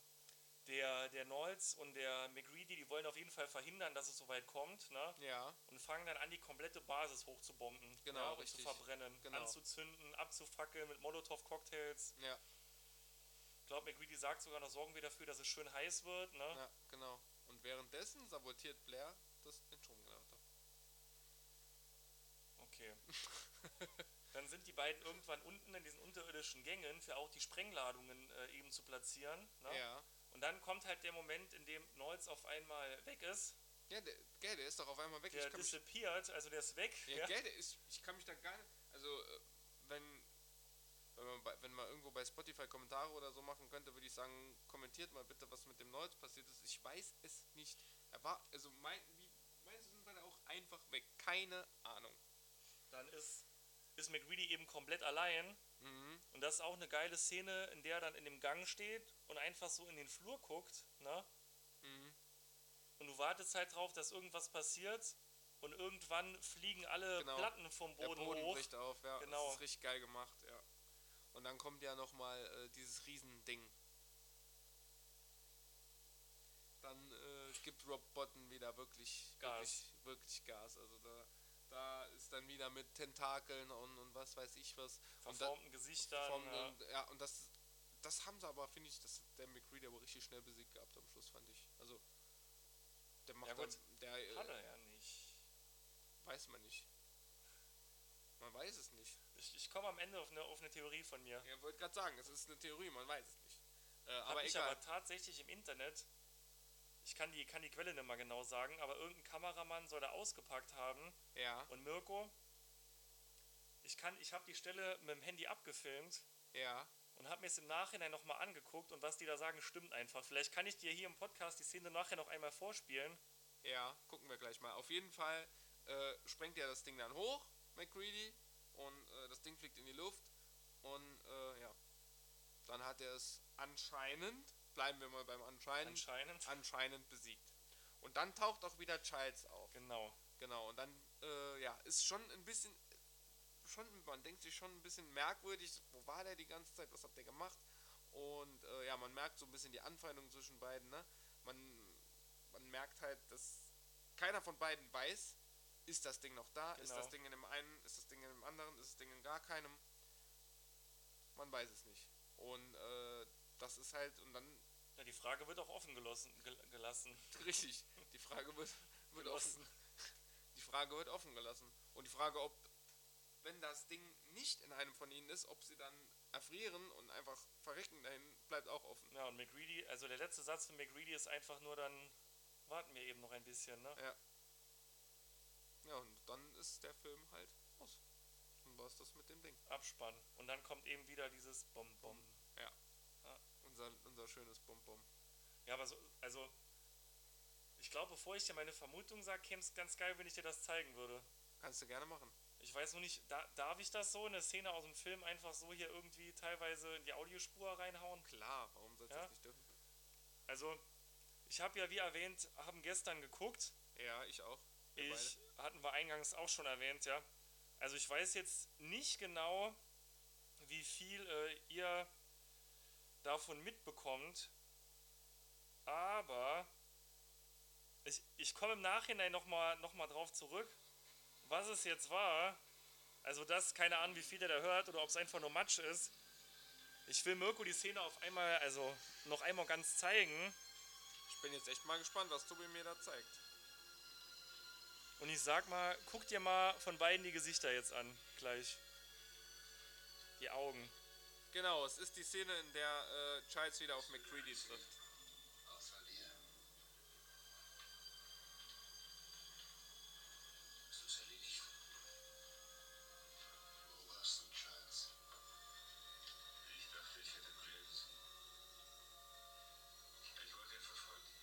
der, der Knowles und der MacReady, die wollen auf jeden Fall verhindern, dass es so weit kommt, ne? Ja. Und fangen dann an, die komplette Basis hochzubomben. Genau, ja, und richtig. zu verbrennen, genau. anzuzünden, abzufackeln mit Molotow-Cocktails. Ja. Ich glaube, MacReady sagt sogar noch, sorgen wir dafür, dass es schön heiß wird, ne? Ja, genau. Und währenddessen sabotiert Blair das den Stromgenerator. Okay. Dann sind die beiden irgendwann unten in diesen unterirdischen Gängen, für auch die Sprengladungen äh, eben zu platzieren, ne? Ja. Und dann kommt halt der Moment, in dem Knowles auf einmal weg ist. Ja, der, der ist doch auf einmal weg. Der disappeared, also der ist weg. Ja, ja. Der ist, ich kann mich da gar nicht, also wenn, wenn, man bei, wenn man irgendwo bei Spotify Kommentare oder so machen könnte, würde ich sagen, kommentiert mal bitte, was mit dem Knowles passiert ist. Ich weiß es nicht. Er war, also mein, wie, meinst du, sind wir da auch einfach weg? Keine Ahnung. Dann ist... ist MacReady eben komplett allein. Mhm. Und das ist auch eine geile Szene, in der er dann in dem Gang steht und einfach so in den Flur guckt, ne? Mhm. Und du wartest halt drauf, dass irgendwas passiert und irgendwann fliegen alle genau. Platten vom Boden, Der Boden hoch. bricht auf, ja. Genau. Das ist richtig geil gemacht, ja. Und dann kommt ja nochmal äh, dieses Riesending. Dann äh, gibt Rob Bottin wieder wirklich Gas. Wirklich, wirklich Gas. Also da... Da ist dann wieder mit Tentakeln und, und was weiß ich was. Verformten Gesichtern. Ja. Und, ja, und das das haben sie aber, finde ich, das der MacReady aber richtig schnell besiegt gehabt am Schluss, fand ich. Also, der macht ja, dann, der Hat er äh, ja nicht. Weiß man nicht. Man weiß es nicht. Ich, ich komme am Ende auf eine, auf eine Theorie von mir. Ja, wollte gerade sagen, es ist eine Theorie, man weiß es nicht. Äh, aber ich aber tatsächlich im Internet, ich kann die, kann die Quelle nicht mal genau sagen, aber irgendein Kameramann soll da ausgepackt haben. Ja. Und Mirko, ich kann, ich habe die Stelle mit dem Handy abgefilmt. Ja. Und habe mir es im Nachhinein nochmal angeguckt und was die da sagen, stimmt einfach. Vielleicht kann ich dir hier im Podcast die Szene nachher noch einmal vorspielen. Ja, gucken wir gleich mal. Auf jeden Fall äh, sprengt ja das Ding dann hoch, MacReady, und äh, das Ding fliegt in die Luft. Und äh, ja, dann hat er es anscheinend... bleiben wir mal beim Anscheinend, anscheinend anscheinend besiegt. Und dann taucht auch wieder Childs auf. Genau. Genau, und dann, äh, ja, ist schon ein bisschen, schon, man denkt sich schon ein bisschen merkwürdig, wo war der die ganze Zeit, was hat der gemacht? Und, äh, ja, man merkt so ein bisschen die Anfeindung zwischen beiden, ne? Man, man merkt halt, dass keiner von beiden weiß, ist das Ding noch da? Genau. Ist das Ding in dem einen? Ist das Ding in dem anderen? Ist das Ding in gar keinem? Man weiß es nicht. Und, äh, das ist halt, und dann... Ja, die Frage wird auch offen gelassen. gelassen. Richtig, die Frage wird, wird offen. Die Frage wird offen gelassen. Und die Frage, ob, wenn das Ding nicht in einem von ihnen ist, ob sie dann erfrieren und einfach verrecken dahin, bleibt auch offen. Ja, und MacReady, also der letzte Satz von MacReady ist einfach nur dann, warten wir eben noch ein bisschen, ne? Ja. Ja, und dann ist der Film halt aus. Und was ist das mit dem Ding? Abspann. Und dann kommt eben wieder dieses Bom-Bom. Ja. Ja. Unser, unser schönes Bum-Bum. Ja, aber so, also, ich glaube, bevor ich dir meine Vermutung sage, käme es ganz geil, wenn ich dir das zeigen würde. Kannst du gerne machen. Ich weiß nur nicht, da, darf ich das so, eine Szene aus dem Film, einfach so hier irgendwie teilweise in die Audiospur reinhauen? Klar, warum soll ich ja? das nicht dürfen? Also, ich habe ja, wie erwähnt, haben gestern geguckt. Ja, ich auch. Wir ich, beide. Hatten wir eingangs auch schon erwähnt, ja. Also, ich weiß jetzt nicht genau, wie viel äh, ihr... davon mitbekommt, aber ich, ich komme im Nachhinein nochmal noch mal drauf zurück, was es jetzt war, also das, keine Ahnung, wie viel der da hört oder ob es einfach nur Matsch ist. Ich will Mirko die Szene auf einmal, also noch einmal ganz zeigen. Ich bin jetzt echt mal gespannt, was Tobi mir da zeigt. Und ich sag mal, guck dir mal von beiden die Gesichter jetzt an, gleich. Die Augen. Genau, es ist die Szene, in der äh, Childs wieder auf MacReady trifft. Außer dir. Es ist erledigt. Wo warst du, Childs? Ich dachte, ich hätte ihn gelesen. Ich wollte ihn verfolgen.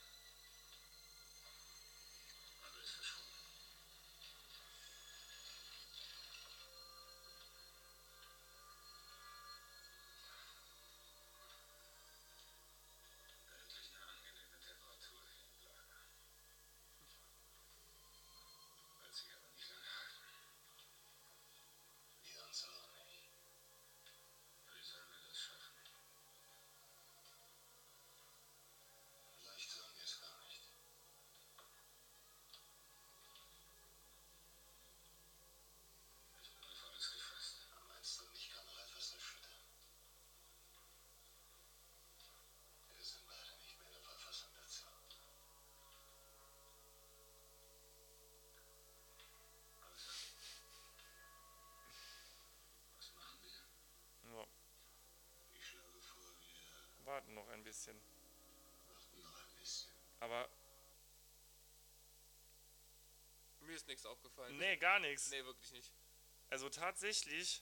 warten noch ein bisschen. Noch ein bisschen. Aber mir ist nichts aufgefallen. Nee, gar nichts. Nee, wirklich nicht. Also tatsächlich,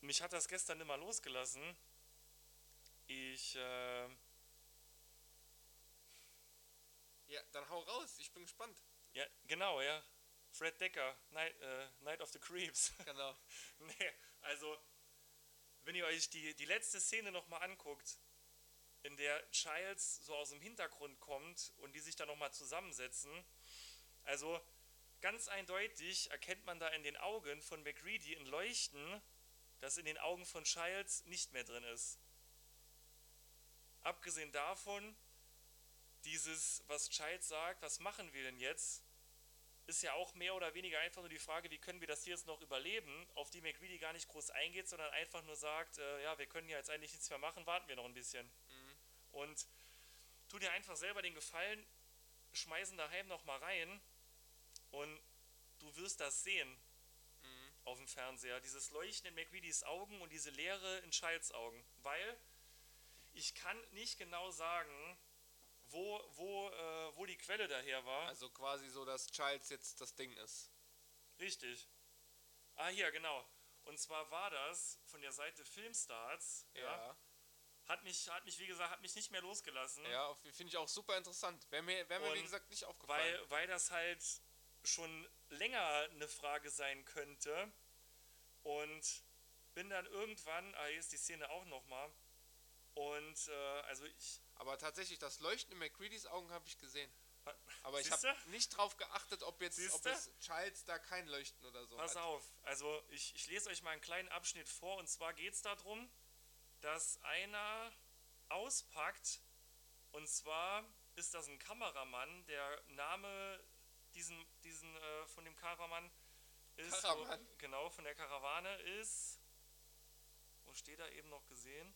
mich hat das gestern immer losgelassen. Ich, äh... Ja, dann hau raus, ich bin gespannt. Ja, genau, ja. Fred Decker, Night, äh, Night of the Creeps. Genau. Nee, also, wenn ihr euch die, die letzte Szene nochmal anguckt, in der Childs so aus dem Hintergrund kommt und die sich da nochmal zusammensetzen, also ganz eindeutig erkennt man da in den Augen von MacReady ein Leuchten, das in den Augen von Childs nicht mehr drin ist. Abgesehen davon, dieses, was Childs sagt, was machen wir denn jetzt, ist ja auch mehr oder weniger einfach nur die Frage, wie können wir das hier jetzt noch überleben, auf die MacReady gar nicht groß eingeht, sondern einfach nur sagt, äh, ja, wir können ja jetzt eigentlich nichts mehr machen, warten wir noch ein bisschen. Mhm. Und tu dir einfach selber den Gefallen, schmeißen daheim nochmal rein und du wirst das sehen mhm. auf dem Fernseher. Dieses Leuchten in MacReadys Augen und diese Leere in Childs Augen, weil ich kann nicht genau sagen, wo, wo, äh, wo die Quelle daher war. Also quasi so, dass Childs jetzt das Ding ist. Richtig. Ah, hier, genau. Und zwar war das von der Seite Filmstarts. Ja. ja. Hat mich, hat mich, wie gesagt, hat mich nicht mehr losgelassen. Ja, finde ich auch super interessant. Wäre mir, wär mir wie gesagt, nicht aufgefallen. Weil, weil das halt schon länger eine Frage sein könnte. Und bin dann irgendwann, ah, hier ist die Szene auch nochmal. Und, äh, also ich... Aber tatsächlich, das Leuchten in MacReadys Augen habe ich gesehen. Aber ich habe nicht drauf geachtet, ob jetzt ob es Childs da kein Leuchten oder so hat. Pass auf, also ich, ich lese euch mal einen kleinen Abschnitt vor. Und zwar geht es darum, dass einer auspackt. Und zwar ist das ein Kameramann. Der Name diesen, diesen äh, von dem Kameramann ist... Karaman. So, genau, von der Karawane ist... Wo steht er eben noch gesehen?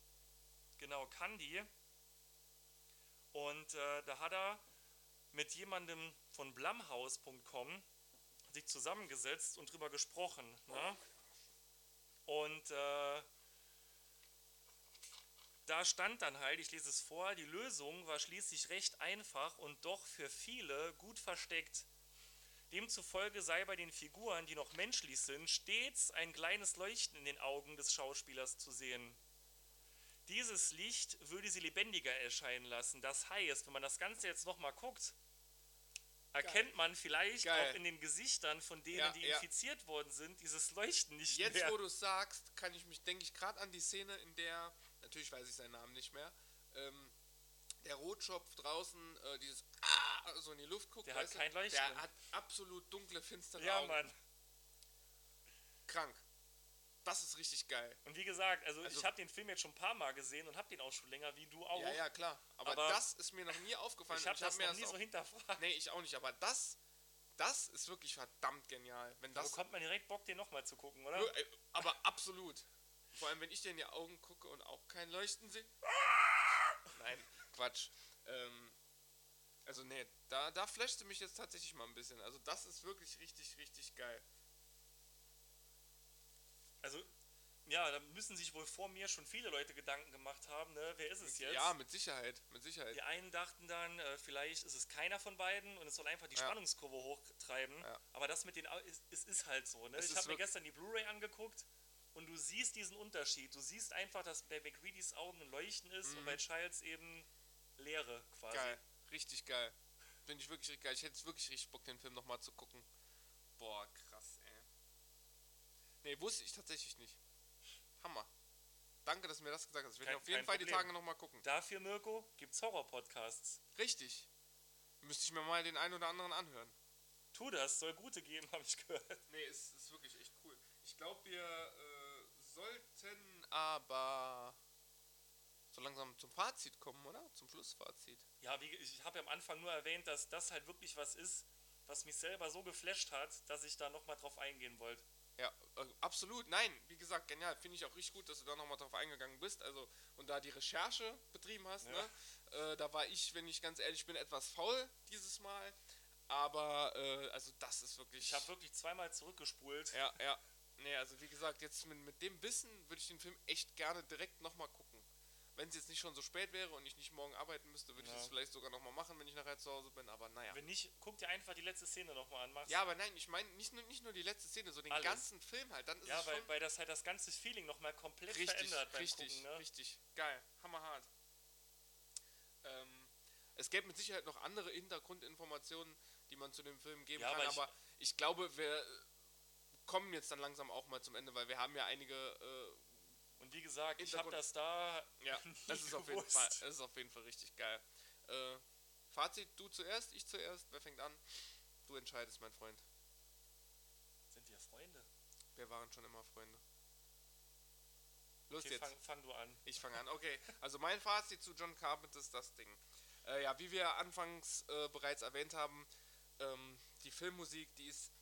Genau, Candy. Und äh, da hat er mit jemandem von Blumhouse Punkt com sich zusammengesetzt und drüber gesprochen. Ne? Und äh, da stand dann halt, ich lese es vor, die Lösung war schließlich recht einfach und doch für viele gut versteckt. Demzufolge sei bei den Figuren, die noch menschlich sind, stets ein kleines Leuchten in den Augen des Schauspielers zu sehen. Dieses Licht würde sie lebendiger erscheinen lassen. Das heißt, wenn man das Ganze jetzt nochmal guckt, erkennt Geil. man vielleicht Geil. auch in den Gesichtern von denen, ja, die ja. infiziert worden sind, dieses Leuchten nicht jetzt, mehr. Jetzt, wo du es sagst, kann ich mich, denke ich, gerade an die Szene, in der, natürlich weiß ich seinen Namen nicht mehr, ähm, der Rotschopf draußen äh, dieses ah, so in die Luft guckt. Der hat kein Leuchten. Der hat absolut dunkle, finstere ja, Augen. Ja, Mann. Krank. Das ist richtig geil. Und wie gesagt, also, also ich habe den Film jetzt schon ein paar Mal gesehen und habe den auch schon länger, wie du auch. Ja, ja, klar. Aber, aber das ist mir noch nie aufgefallen. Ich habe das hab mir noch das nie so hinterfragt. Nee, ich auch nicht. Aber das, das ist wirklich verdammt genial. Wenn das, da bekommt man direkt Bock, den nochmal zu gucken, oder? Aber absolut. Vor allem, wenn ich dir in die Augen gucke und auch kein Leuchten sehe. Nein, Quatsch. Ähm, also nee, da, da flashte mich jetzt tatsächlich mal ein bisschen. Also das ist wirklich richtig, richtig geil. Also, ja, da müssen sich wohl vor mir schon viele Leute Gedanken gemacht haben, ne? Wer ist es jetzt? Ja, mit Sicherheit, mit Sicherheit. Die einen dachten dann, äh, vielleicht ist es keiner von beiden und es soll einfach die ja. Spannungskurve hochtreiben. Ja. Aber das mit den, es, es ist halt so, ne? Es ich habe mir gestern die Blu-ray angeguckt und du siehst diesen Unterschied. Du siehst einfach, dass bei MacReadys Augen ein Leuchten ist mhm. und bei Childs eben Leere quasi. Geil, richtig geil. Finde ich wirklich richtig geil. Ich hätte wirklich richtig Bock, den Film nochmal zu gucken. Boah, krass, ey. Nee, wusste ich tatsächlich nicht. Hammer. Danke, dass du mir das gesagt hast. Ich werde auf jeden Fall Problem. die Tage nochmal gucken. Dafür, Mirko, gibt's Horror-Podcasts. Richtig. Müsste ich mir mal den einen oder anderen anhören. Tu das, soll gute geben, habe ich gehört. Nee, es ist wirklich echt cool. Ich glaube, wir äh, sollten aber so langsam zum Fazit kommen, oder? Zum Schlussfazit. Ja, wie, ich habe ja am Anfang nur erwähnt, dass das halt wirklich was ist, was mich selber so geflasht hat, dass ich da nochmal drauf eingehen wollte. Ja, absolut. Nein, wie gesagt, genial. Finde ich auch richtig gut, dass du da nochmal drauf eingegangen bist. Also, und da die Recherche betrieben hast, ja. ne? Äh, da war ich, wenn ich ganz ehrlich bin, etwas faul dieses Mal. Aber, äh, also das ist wirklich... Ich habe wirklich zweimal zurückgespult. Ja, ja. Nee, also wie gesagt, jetzt mit, mit dem Wissen würde ich den Film echt gerne direkt nochmal gucken. Wenn es jetzt nicht schon so spät wäre und ich nicht morgen arbeiten müsste, würde ja. ich das vielleicht sogar nochmal machen, wenn ich nachher zu Hause bin, aber naja. Wenn nicht, guck dir einfach die letzte Szene nochmal an. Mach's. Ja, aber nein, ich meine nicht nur, nicht nur die letzte Szene, so den Alles. ganzen Film halt. Dann ist ja, es weil, schon weil das halt das ganze Feeling nochmal komplett richtig, verändert beim richtig, Gucken. Ne? Richtig, geil, hammerhart. Ähm, es gäbe mit Sicherheit noch andere Hintergrundinformationen, die man zu dem Film geben ja, kann, aber ich, aber ich glaube, wir kommen jetzt dann langsam auch mal zum Ende, weil wir haben ja einige... Äh, Und wie gesagt, ich habe das da. Ja, das ist, auf jeden Fall, das ist auf jeden Fall richtig geil. Äh, Fazit: Du zuerst, ich zuerst. Wer fängt an? Du entscheidest, mein Freund. Sind wir Freunde? Wir waren schon immer Freunde. Los okay, jetzt. Fang, fang du an. Ich fange an, okay. Also, mein Fazit zu John Carpenter ist das Ding. Äh, ja, wie wir anfangs äh, bereits erwähnt haben, ähm, die Filmmusik, die ist.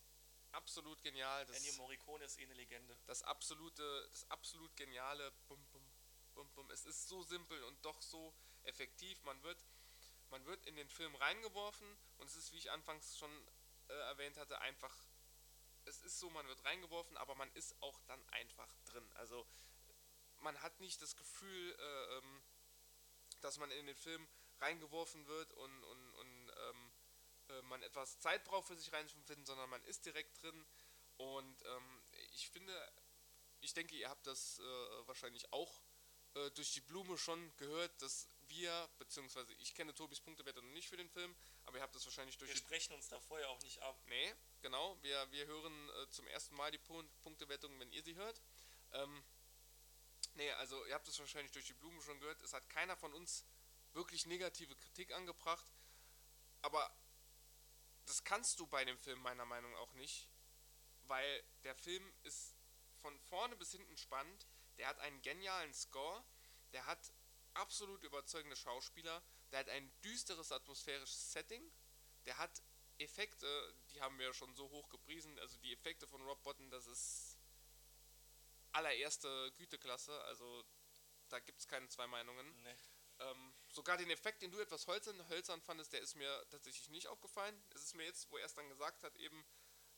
Absolut genial. Das Ennio Morricone ist eh eine Legende. Das absolute, das absolut geniale Bum, Bum, Bum, Bum. Es ist so simpel und doch so effektiv. Man wird, man wird in den Film reingeworfen und es ist, wie ich anfangs schon äh, erwähnt hatte, einfach, es ist so, man wird reingeworfen, aber man ist auch dann einfach drin. Also man hat nicht das Gefühl, äh, ähm, dass man in den Film reingeworfen wird und, und, und ähm, man etwas Zeit braucht für sich reinzufinden, sondern man ist direkt drin und ähm, ich finde, ich denke, ihr habt das äh, wahrscheinlich auch äh, durch die Blume schon gehört, dass wir, beziehungsweise ich kenne Tobis Punktewerte noch nicht für den Film, aber ihr habt das wahrscheinlich durch wir die... Wir sprechen uns da vorher auch nicht ab. Nee, genau, wir, wir hören äh, zum ersten Mal die Pun- Punktewertung, wenn ihr sie hört. Ähm, nee, also ihr habt das wahrscheinlich durch die Blume schon gehört, es hat keiner von uns wirklich negative Kritik angebracht, aber das kannst du bei dem Film meiner Meinung nach auch nicht, weil der Film ist von vorne bis hinten spannend, der hat einen genialen Score, der hat absolut überzeugende Schauspieler, der hat ein düsteres atmosphärisches Setting, der hat Effekte, die haben wir schon so hoch gepriesen, also die Effekte von Rob Bottin, das ist allererste Güteklasse, also da gibt es keine zwei Meinungen. Nee. Ähm, sogar den Effekt, den du etwas hölzern, hölzern fandest, der ist mir tatsächlich nicht aufgefallen. Es ist mir jetzt, wo er es dann gesagt hat, eben,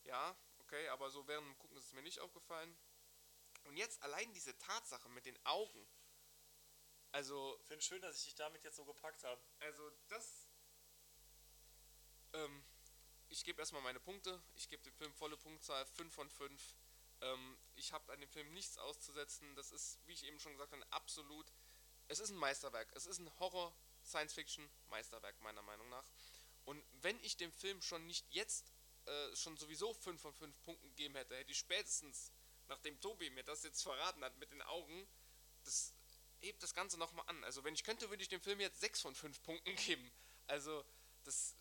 ja, okay, aber so während dem Gucken ist es mir nicht aufgefallen. Und jetzt allein diese Tatsache mit den Augen. Also... Ich finde es schön, dass ich dich damit jetzt so gepackt habe. Also das... Ähm, ich gebe erstmal meine Punkte. Ich gebe dem Film volle Punktzahl, fünf von fünf. Ähm, ich habe an dem Film nichts auszusetzen. Das ist, wie ich eben schon gesagt habe, absolut... Es ist ein Meisterwerk. Es ist ein Horror-Science-Fiction-Meisterwerk, meiner Meinung nach. Und wenn ich dem Film schon nicht jetzt äh, schon sowieso fünf von fünf Punkten gegeben hätte, hätte ich spätestens, nachdem Tobi mir das jetzt verraten hat mit den Augen, das hebt das Ganze nochmal an. Also wenn ich könnte, würde ich dem Film jetzt sechs von fünf Punkten geben. Also das,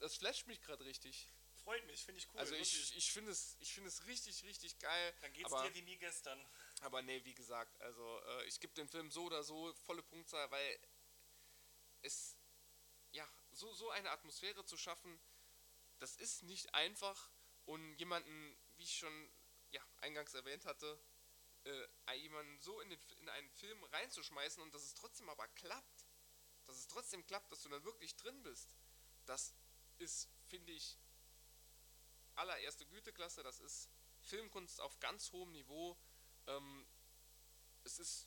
das flasht mich gerade richtig. Freut mich, finde ich cool. Also ich, ich finde es, ich finde es richtig, richtig geil. Dann geht's aber, dir wie nie gestern. Aber nee, wie gesagt, also äh, ich gebe dem Film so oder so volle Punktzahl, weil es, ja, so, so eine Atmosphäre zu schaffen, das ist nicht einfach und jemanden, wie ich schon ja, eingangs erwähnt hatte, äh, jemanden so in, den, in einen Film reinzuschmeißen und dass es trotzdem aber klappt, dass es trotzdem klappt, dass du dann wirklich drin bist, das ist, finde ich, allererste Güteklasse, das ist Filmkunst auf ganz hohem Niveau. Ähm, es ist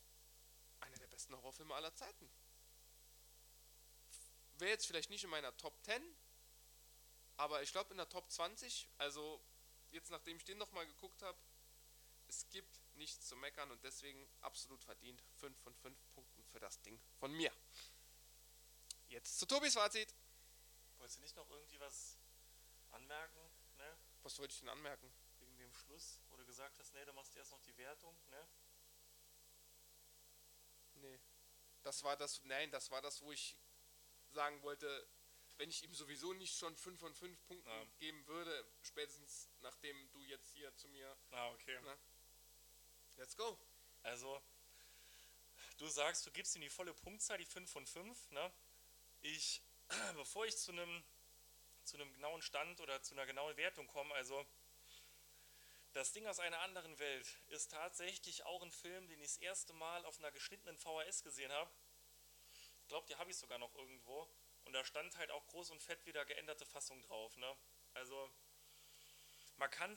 einer der besten Horrorfilme aller Zeiten. Wäre jetzt vielleicht nicht in meiner Top zehn, aber ich glaube in der Top zwanzig, also jetzt nachdem ich den nochmal geguckt habe, es gibt nichts zu meckern und deswegen absolut verdient fünf von fünf Punkten für das Ding von mir. Jetzt zu Tobis Fazit. Wolltest du nicht noch irgendwie was anmerken? Ne? Was wollte ich denn anmerken? Wegen dem Schluss, wo du gesagt hast, ne, da machst du erst noch die Wertung, ne? Nee. Das war das, nein, das war das, wo ich sagen wollte, wenn ich ihm sowieso nicht schon fünf von fünf Punkten ah. geben würde, spätestens nachdem du jetzt hier zu mir... Ah, okay. Ne? Let's go. Also, du sagst, du gibst ihm die volle Punktzahl, die fünf von fünf, ne? Ich, bevor ich zu einem... zu einem genauen Stand oder zu einer genauen Wertung kommen. Also das Ding aus einer anderen Welt ist tatsächlich auch ein Film, den ich das erste Mal auf einer geschnittenen V H S gesehen habe. Ich glaube, die habe ich sogar noch irgendwo. Und da stand halt auch groß und fett wieder geänderte Fassung drauf. Ne? Also man kann,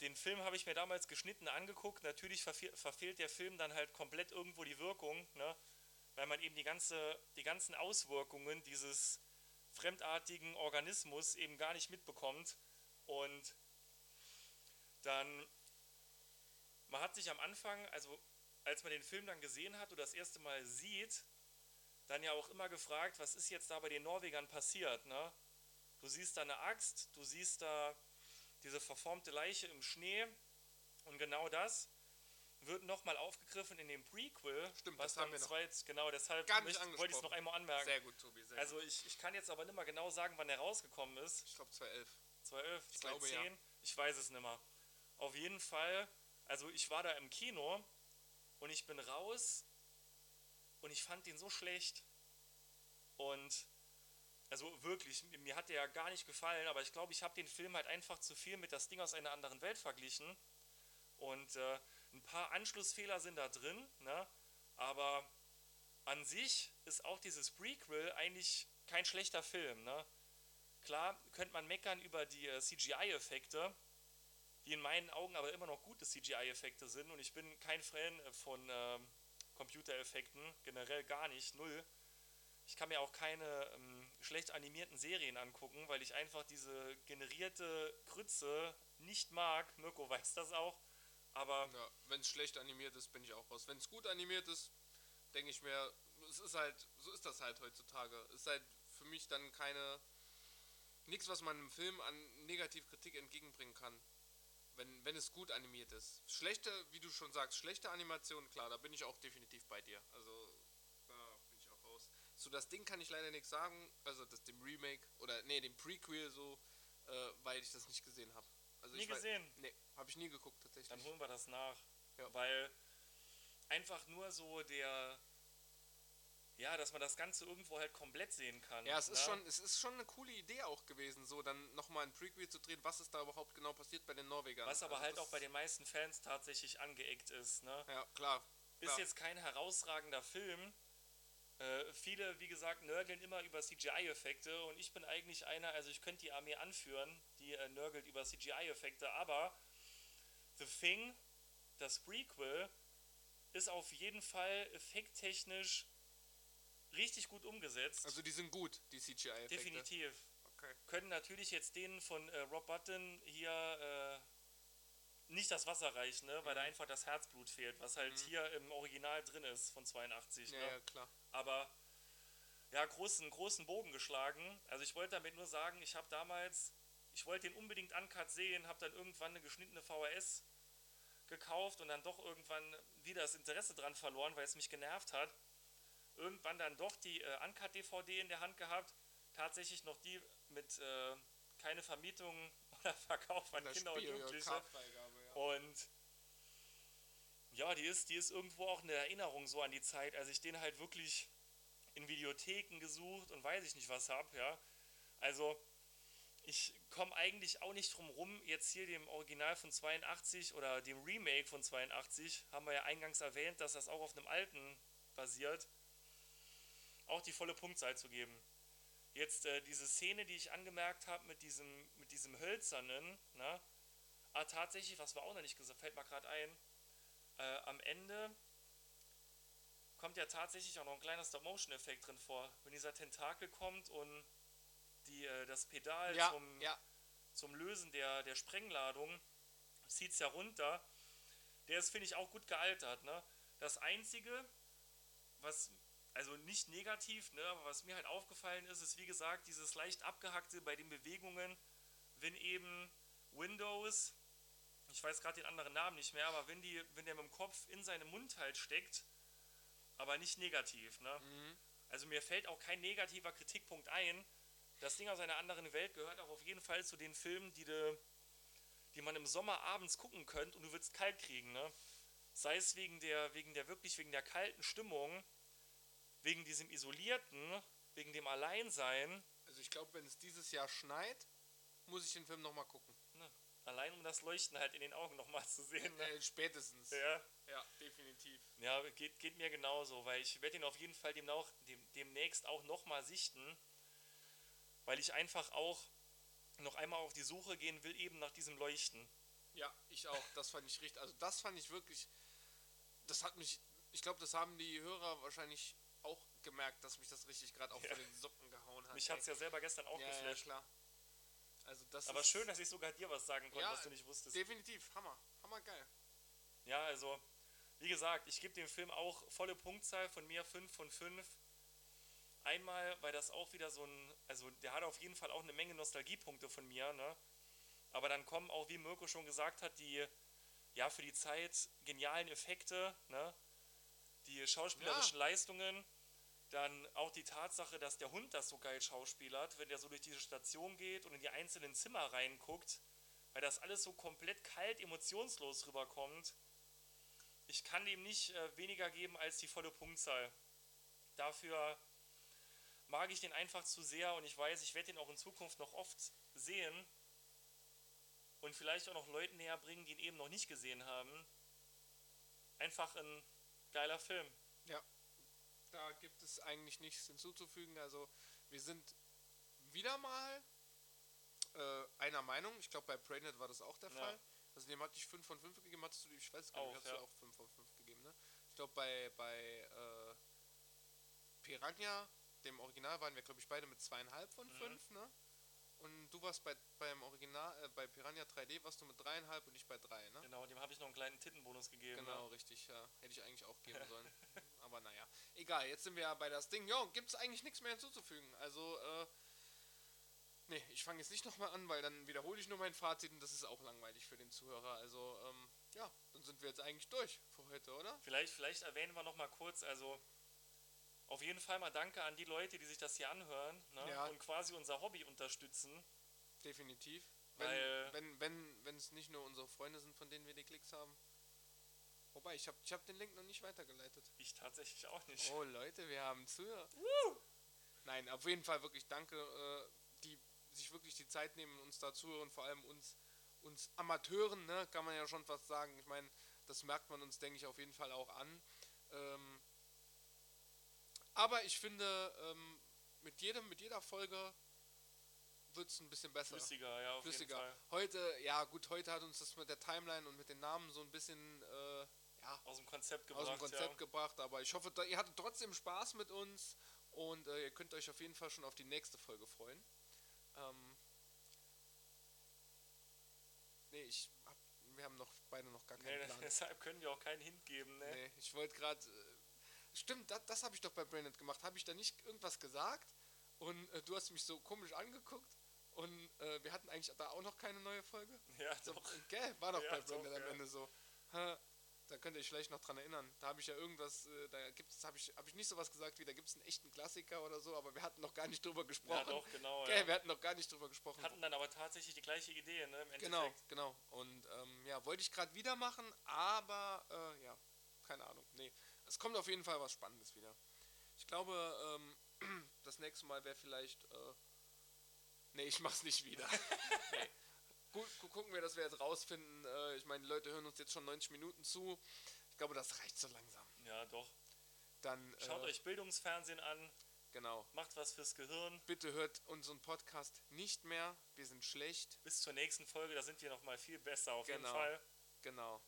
Den Film habe ich mir damals geschnitten angeguckt. Natürlich verfehl, verfehlt der Film dann halt komplett irgendwo die Wirkung, ne? Weil man eben die, ganze, die ganzen Auswirkungen dieses fremdartigen Organismus eben gar nicht mitbekommt. Und dann, man hat sich am Anfang, also als man den Film dann gesehen hat oder das erste Mal sieht, dann ja auch immer gefragt, was ist jetzt da bei den Norwegern passiert, ne? Du siehst da eine Axt, du siehst da diese verformte Leiche im Schnee und genau das wird nochmal aufgegriffen in dem Prequel. Stimmt, was das haben wir noch zweit, genau, deshalb gar nicht möchte, wollte ich es noch einmal anmerken. Sehr gut, Tobi, sehr Also gut. Ich, ich kann jetzt aber nicht mehr genau sagen, wann der rausgekommen ist. Ich glaube zwanzig elf. zwanzig elf, ich zwanzig zehn, glaube, ja. Ich weiß es nicht mehr. Auf jeden Fall, also ich war da im Kino und ich bin raus und ich fand den so schlecht und also wirklich, mir hat der ja gar nicht gefallen, aber ich glaube, ich habe den Film halt einfach zu viel mit Das Ding aus einer anderen Welt verglichen und äh, ein paar Anschlussfehler sind da drin, ne? Aber an sich ist auch dieses Prequel eigentlich kein schlechter Film, ne? Klar könnte man meckern über die äh, C G I-Effekte, die in meinen Augen aber immer noch gute C G I-Effekte sind und ich bin kein Fan von äh, Computereffekten, generell gar nicht, null. Ich kann mir auch keine ähm, schlecht animierten Serien angucken, weil ich einfach diese generierte Krütze nicht mag. Mirko weiß das auch, aber... Ja, wenn es schlecht animiert ist, bin ich auch raus. Wenn es gut animiert ist, denke ich mir, es ist halt, so ist das halt heutzutage. Es ist halt für mich dann keine... nichts, was man einem Film an Negativkritik entgegenbringen kann, wenn, wenn es gut animiert ist. Schlechte, wie du schon sagst, schlechte Animation, klar, da bin ich auch definitiv bei dir. Also, da bin ich auch raus. So, das Ding kann ich leider nichts sagen, also das, dem Remake, oder nee, dem Prequel so, äh, weil ich das nicht gesehen habe. Also nie ich gesehen? Weiß, nee, habe ich nie geguckt tatsächlich. Dann holen wir das nach, ja. Weil einfach nur so der, ja, dass man das Ganze irgendwo halt komplett sehen kann. Ja, es, ne? ist, schon, es ist schon eine coole Idee auch gewesen, so dann nochmal ein Prequel zu drehen, was ist da überhaupt genau passiert bei den Norwegern. Was aber also halt auch bei den meisten Fans tatsächlich angeeckt ist, ne? Ja, klar. Ist klar. Jetzt kein herausragender Film. Äh, viele, wie gesagt, nörgeln immer über C G I-Effekte und ich bin eigentlich einer, also ich könnte die Armee anführen, die äh, nörgelt über C G I-Effekte, aber The Thing, das Prequel, ist auf jeden Fall effekttechnisch richtig gut umgesetzt. Also die sind gut, die C G I-Effekte? Definitiv. Okay. Können natürlich jetzt denen von äh, Rob Bottin hier äh, nicht das Wasser reichen, ne? Weil mhm. da einfach das Herzblut fehlt, was halt mhm. hier im Original drin ist von zweiundachtzig. Ja, ne? Ja, klar. Aber ja, großen, großen Bogen geschlagen. Also ich wollte damit nur sagen, ich habe damals, ich wollte den unbedingt uncut sehen, habe dann irgendwann eine geschnittene V H S gekauft und dann doch irgendwann wieder das Interesse dran verloren, weil es mich genervt hat. Irgendwann dann doch die äh, Uncut-D V D in der Hand gehabt, tatsächlich noch die mit äh, keine Vermietung oder Verkauf an Kinder und Jugendliche. Ja, ja. Und ja, die ist, die ist irgendwo auch eine Erinnerung so an die Zeit, als ich den halt wirklich in Videotheken gesucht und weiß ich nicht was habe, ja. Also ich komme eigentlich auch nicht drum rum, jetzt hier dem Original von zweiundachtzig oder dem Remake von zweiundachtzig, haben wir ja eingangs erwähnt, dass das auch auf einem alten basiert, auch die volle Punktzahl zu geben. Jetzt äh, diese Szene, die ich angemerkt habe mit diesem, mit diesem Hölzernen, ne? Ah, tatsächlich, was wir auch noch nicht gesagt, fällt mir gerade ein, äh, am Ende kommt ja tatsächlich auch noch ein kleiner Stop-Motion-Effekt drin vor, wenn dieser Tentakel kommt und die, äh, das Pedal ja, zum, ja. zum Lösen der, der Sprengladung zieht es ja runter. Der ist, finde ich, auch gut gealtert, ne? Das Einzige, was... Also nicht negativ, ne, aber was mir halt aufgefallen ist, ist wie gesagt dieses leicht abgehackte bei den Bewegungen, wenn eben Windows, ich weiß gerade den anderen Namen nicht mehr, aber wenn, die, wenn der mit dem Kopf in seinem Mund halt steckt, aber nicht negativ. Ne? Mhm. Also mir fällt auch kein negativer Kritikpunkt ein. Das Ding aus einer anderen Welt gehört auch auf jeden Fall zu den Filmen, die, de, die man im Sommer abends gucken könnt und du willst kalt kriegen. Ne? Sei es wegen der, wegen der wirklich wegen der kalten Stimmung, wegen diesem Isolierten, wegen dem Alleinsein. Also ich glaube, wenn es dieses Jahr schneit, muss ich den Film nochmal gucken. Ne? Allein um das Leuchten halt in den Augen nochmal zu sehen. Ne? Spätestens. Ja, ja, definitiv. Ja, geht, geht mir genauso, weil ich werde ihn auf jeden Fall demnach, dem, demnächst auch nochmal sichten, weil ich einfach auch noch einmal auf die Suche gehen will, eben nach diesem Leuchten. Ja, ich auch. Das fand ich richtig. Also das fand ich wirklich. Das hat mich. Ich glaube, das haben die Hörer wahrscheinlich auch gemerkt, dass mich das richtig gerade auch ja. von den Socken gehauen hat. Mich hat es ja selber gestern auch ja, geflasht. Ja, klar. Also das aber ist schön, dass ich sogar dir was sagen konnte, ja, was du nicht wusstest. Definitiv. Hammer. Hammer geil. Ja, also, wie gesagt, ich gebe dem Film auch volle Punktzahl von mir, fünf von fünf. Einmal, weil das auch wieder so ein, also der hat auf jeden Fall auch eine Menge Nostalgiepunkte von mir, ne? Aber dann kommen auch, wie Mirko schon gesagt hat, die, ja, für die Zeit genialen Effekte, ne? Die schauspielerischen ja. Leistungen. Dann auch die Tatsache, dass der Hund das so geil schauspielert, wenn der so durch diese Station geht und in die einzelnen Zimmer reinguckt, weil das alles so komplett kalt, emotionslos rüberkommt. Ich kann dem nicht äh, weniger geben als die volle Punktzahl. Dafür mag ich den einfach zu sehr und ich weiß, ich werde den auch in Zukunft noch oft sehen und vielleicht auch noch Leuten näher bringen, die ihn eben noch nicht gesehen haben. Einfach ein geiler Film. Ja, da gibt es eigentlich nichts hinzuzufügen. Also wir sind wieder mal äh, einer Meinung. Ich glaube, bei Braindead war das auch der ja. Fall. Also dem hatte ich fünf von fünf gegeben, hattest du die, ich weiß gar nicht, hast ja. du auch fünf von fünf gegeben, ne? Ich glaube, bei, bei äh, Piranha, dem Original, waren wir, glaube ich, beide mit zwei Komma fünf von fünf, mhm. ne? Und du warst bei beim Original, äh, bei Piranha drei D warst du mit drei Komma fünf und ich bei drei, ne? Genau, dem habe ich noch einen kleinen Tittenbonus gegeben. Genau, ne? Richtig, ja. Hätte ich eigentlich auch geben sollen. Aber naja, egal, jetzt sind wir ja bei das Ding. Jo, gibt's eigentlich nichts mehr hinzuzufügen. Also, äh, nee, ich fange jetzt nicht nochmal an, weil dann wiederhole ich nur mein Fazit und das ist auch langweilig für den Zuhörer. Also, ähm, ja, dann sind wir jetzt eigentlich durch für heute, oder? Vielleicht, vielleicht erwähnen wir nochmal kurz, also auf jeden Fall mal danke an die Leute, die sich das hier anhören, ne? Ja. Und quasi unser Hobby unterstützen. Definitiv. Weil wenn, wenn, wenn es nicht nur unsere Freunde sind, von denen wir die Klicks haben. Wobei, ich habe ich hab den Link noch nicht weitergeleitet. Ich tatsächlich auch nicht. Oh Leute, wir haben Zuhörer. Woo! Nein, auf jeden Fall wirklich danke, äh, die sich wirklich die Zeit nehmen, uns da zuhören, vor allem uns, uns Amateuren, ne, kann man ja schon fast sagen. Ich meine, das merkt man uns, denke ich, auf jeden Fall auch an. Ähm, aber ich finde, ähm, mit jedem, mit jeder Folge wird es ein bisschen besser. Flüssiger, ja, auf Flüssiger. jeden Fall. Heute, ja gut, heute hat uns das mit der Timeline und mit den Namen so ein bisschen äh, ja, aus dem Konzept gebracht. Aus dem Konzept ja. gebracht, aber ich hoffe, da, ihr hattet trotzdem Spaß mit uns und äh, ihr könnt euch auf jeden Fall schon auf die nächste Folge freuen. Ähm, nee, ich hab, wir haben noch beide noch gar keinen nee, Plan. Deshalb können wir auch keinen Hint geben, ne? Nee, ich wollte gerade. Äh, stimmt, das, das habe ich doch bei Braindead gemacht. Habe ich da nicht irgendwas gesagt? Und äh, du hast mich so komisch angeguckt. Und äh, wir hatten eigentlich da auch noch keine neue Folge. Ja, doch. So, gell, war doch ja, bei Braindead am Ende so. Ha, da könnt ihr euch vielleicht noch dran erinnern. Da habe ich ja irgendwas, äh, da gibt's, habe ich, hab ich nicht sowas gesagt wie, da gibt es einen echten Klassiker oder so, aber wir hatten noch gar nicht drüber gesprochen. Ja, doch, genau. Gell, ja. Wir hatten noch gar nicht drüber gesprochen. Hatten dann aber tatsächlich die gleiche Idee, ne, im Endeffekt. Genau, genau. Und ähm, ja, wollte ich gerade wieder machen, aber äh, ja, keine Ahnung. Nee, es kommt auf jeden Fall was Spannendes wieder. Ich glaube, ähm, das nächste Mal wäre vielleicht, äh, nee, ich mach's nicht wieder. Nee. Gut, gucken wir, dass wir jetzt rausfinden. Ich meine, die Leute hören uns jetzt schon neunzig Minuten zu. Ich glaube, das reicht so langsam. Ja, doch. Dann schaut äh, euch Bildungsfernsehen an. Genau. Macht was fürs Gehirn. Bitte hört unseren Podcast nicht mehr. Wir sind schlecht. Bis zur nächsten Folge, da sind wir nochmal viel besser auf genau. jeden Fall. Genau.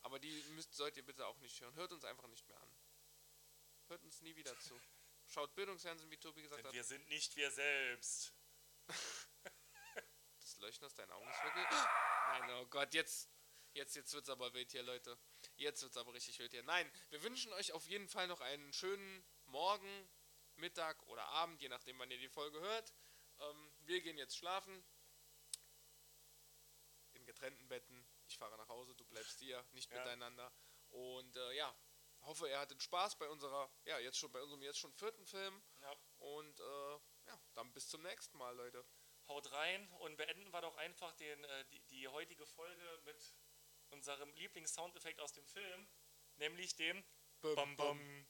Aber die müsst, sollt ihr bitte auch nicht hören. Hört uns einfach nicht mehr an. Hört uns nie wieder zu. Schaut Bildungsfernsehen, wie Tobi gesagt Denn hat. Wir sind nicht wir selbst. Das Leuchten aus deinen Augen ist wirklich. Nein, oh Gott, jetzt, jetzt, jetzt wird's aber wild hier, Leute. Jetzt wird's aber richtig wild hier. Nein, wir wünschen euch auf jeden Fall noch einen schönen Morgen, Mittag oder Abend, je nachdem, wann ihr die Folge hört. Ähm, wir gehen jetzt schlafen. In getrennten Betten. Ich fahre nach Hause, du bleibst hier, nicht ja. miteinander. Und äh, ja, hoffe, ihr hattet Spaß bei unserer, ja, jetzt schon bei unserem jetzt schon vierten Film. Ja. Und äh, ja, dann bis zum nächsten Mal, Leute. Haut rein und beenden wir doch einfach den, äh, die, die heutige Folge mit unserem Lieblings-Soundeffekt aus dem Film, nämlich dem Bum Bum.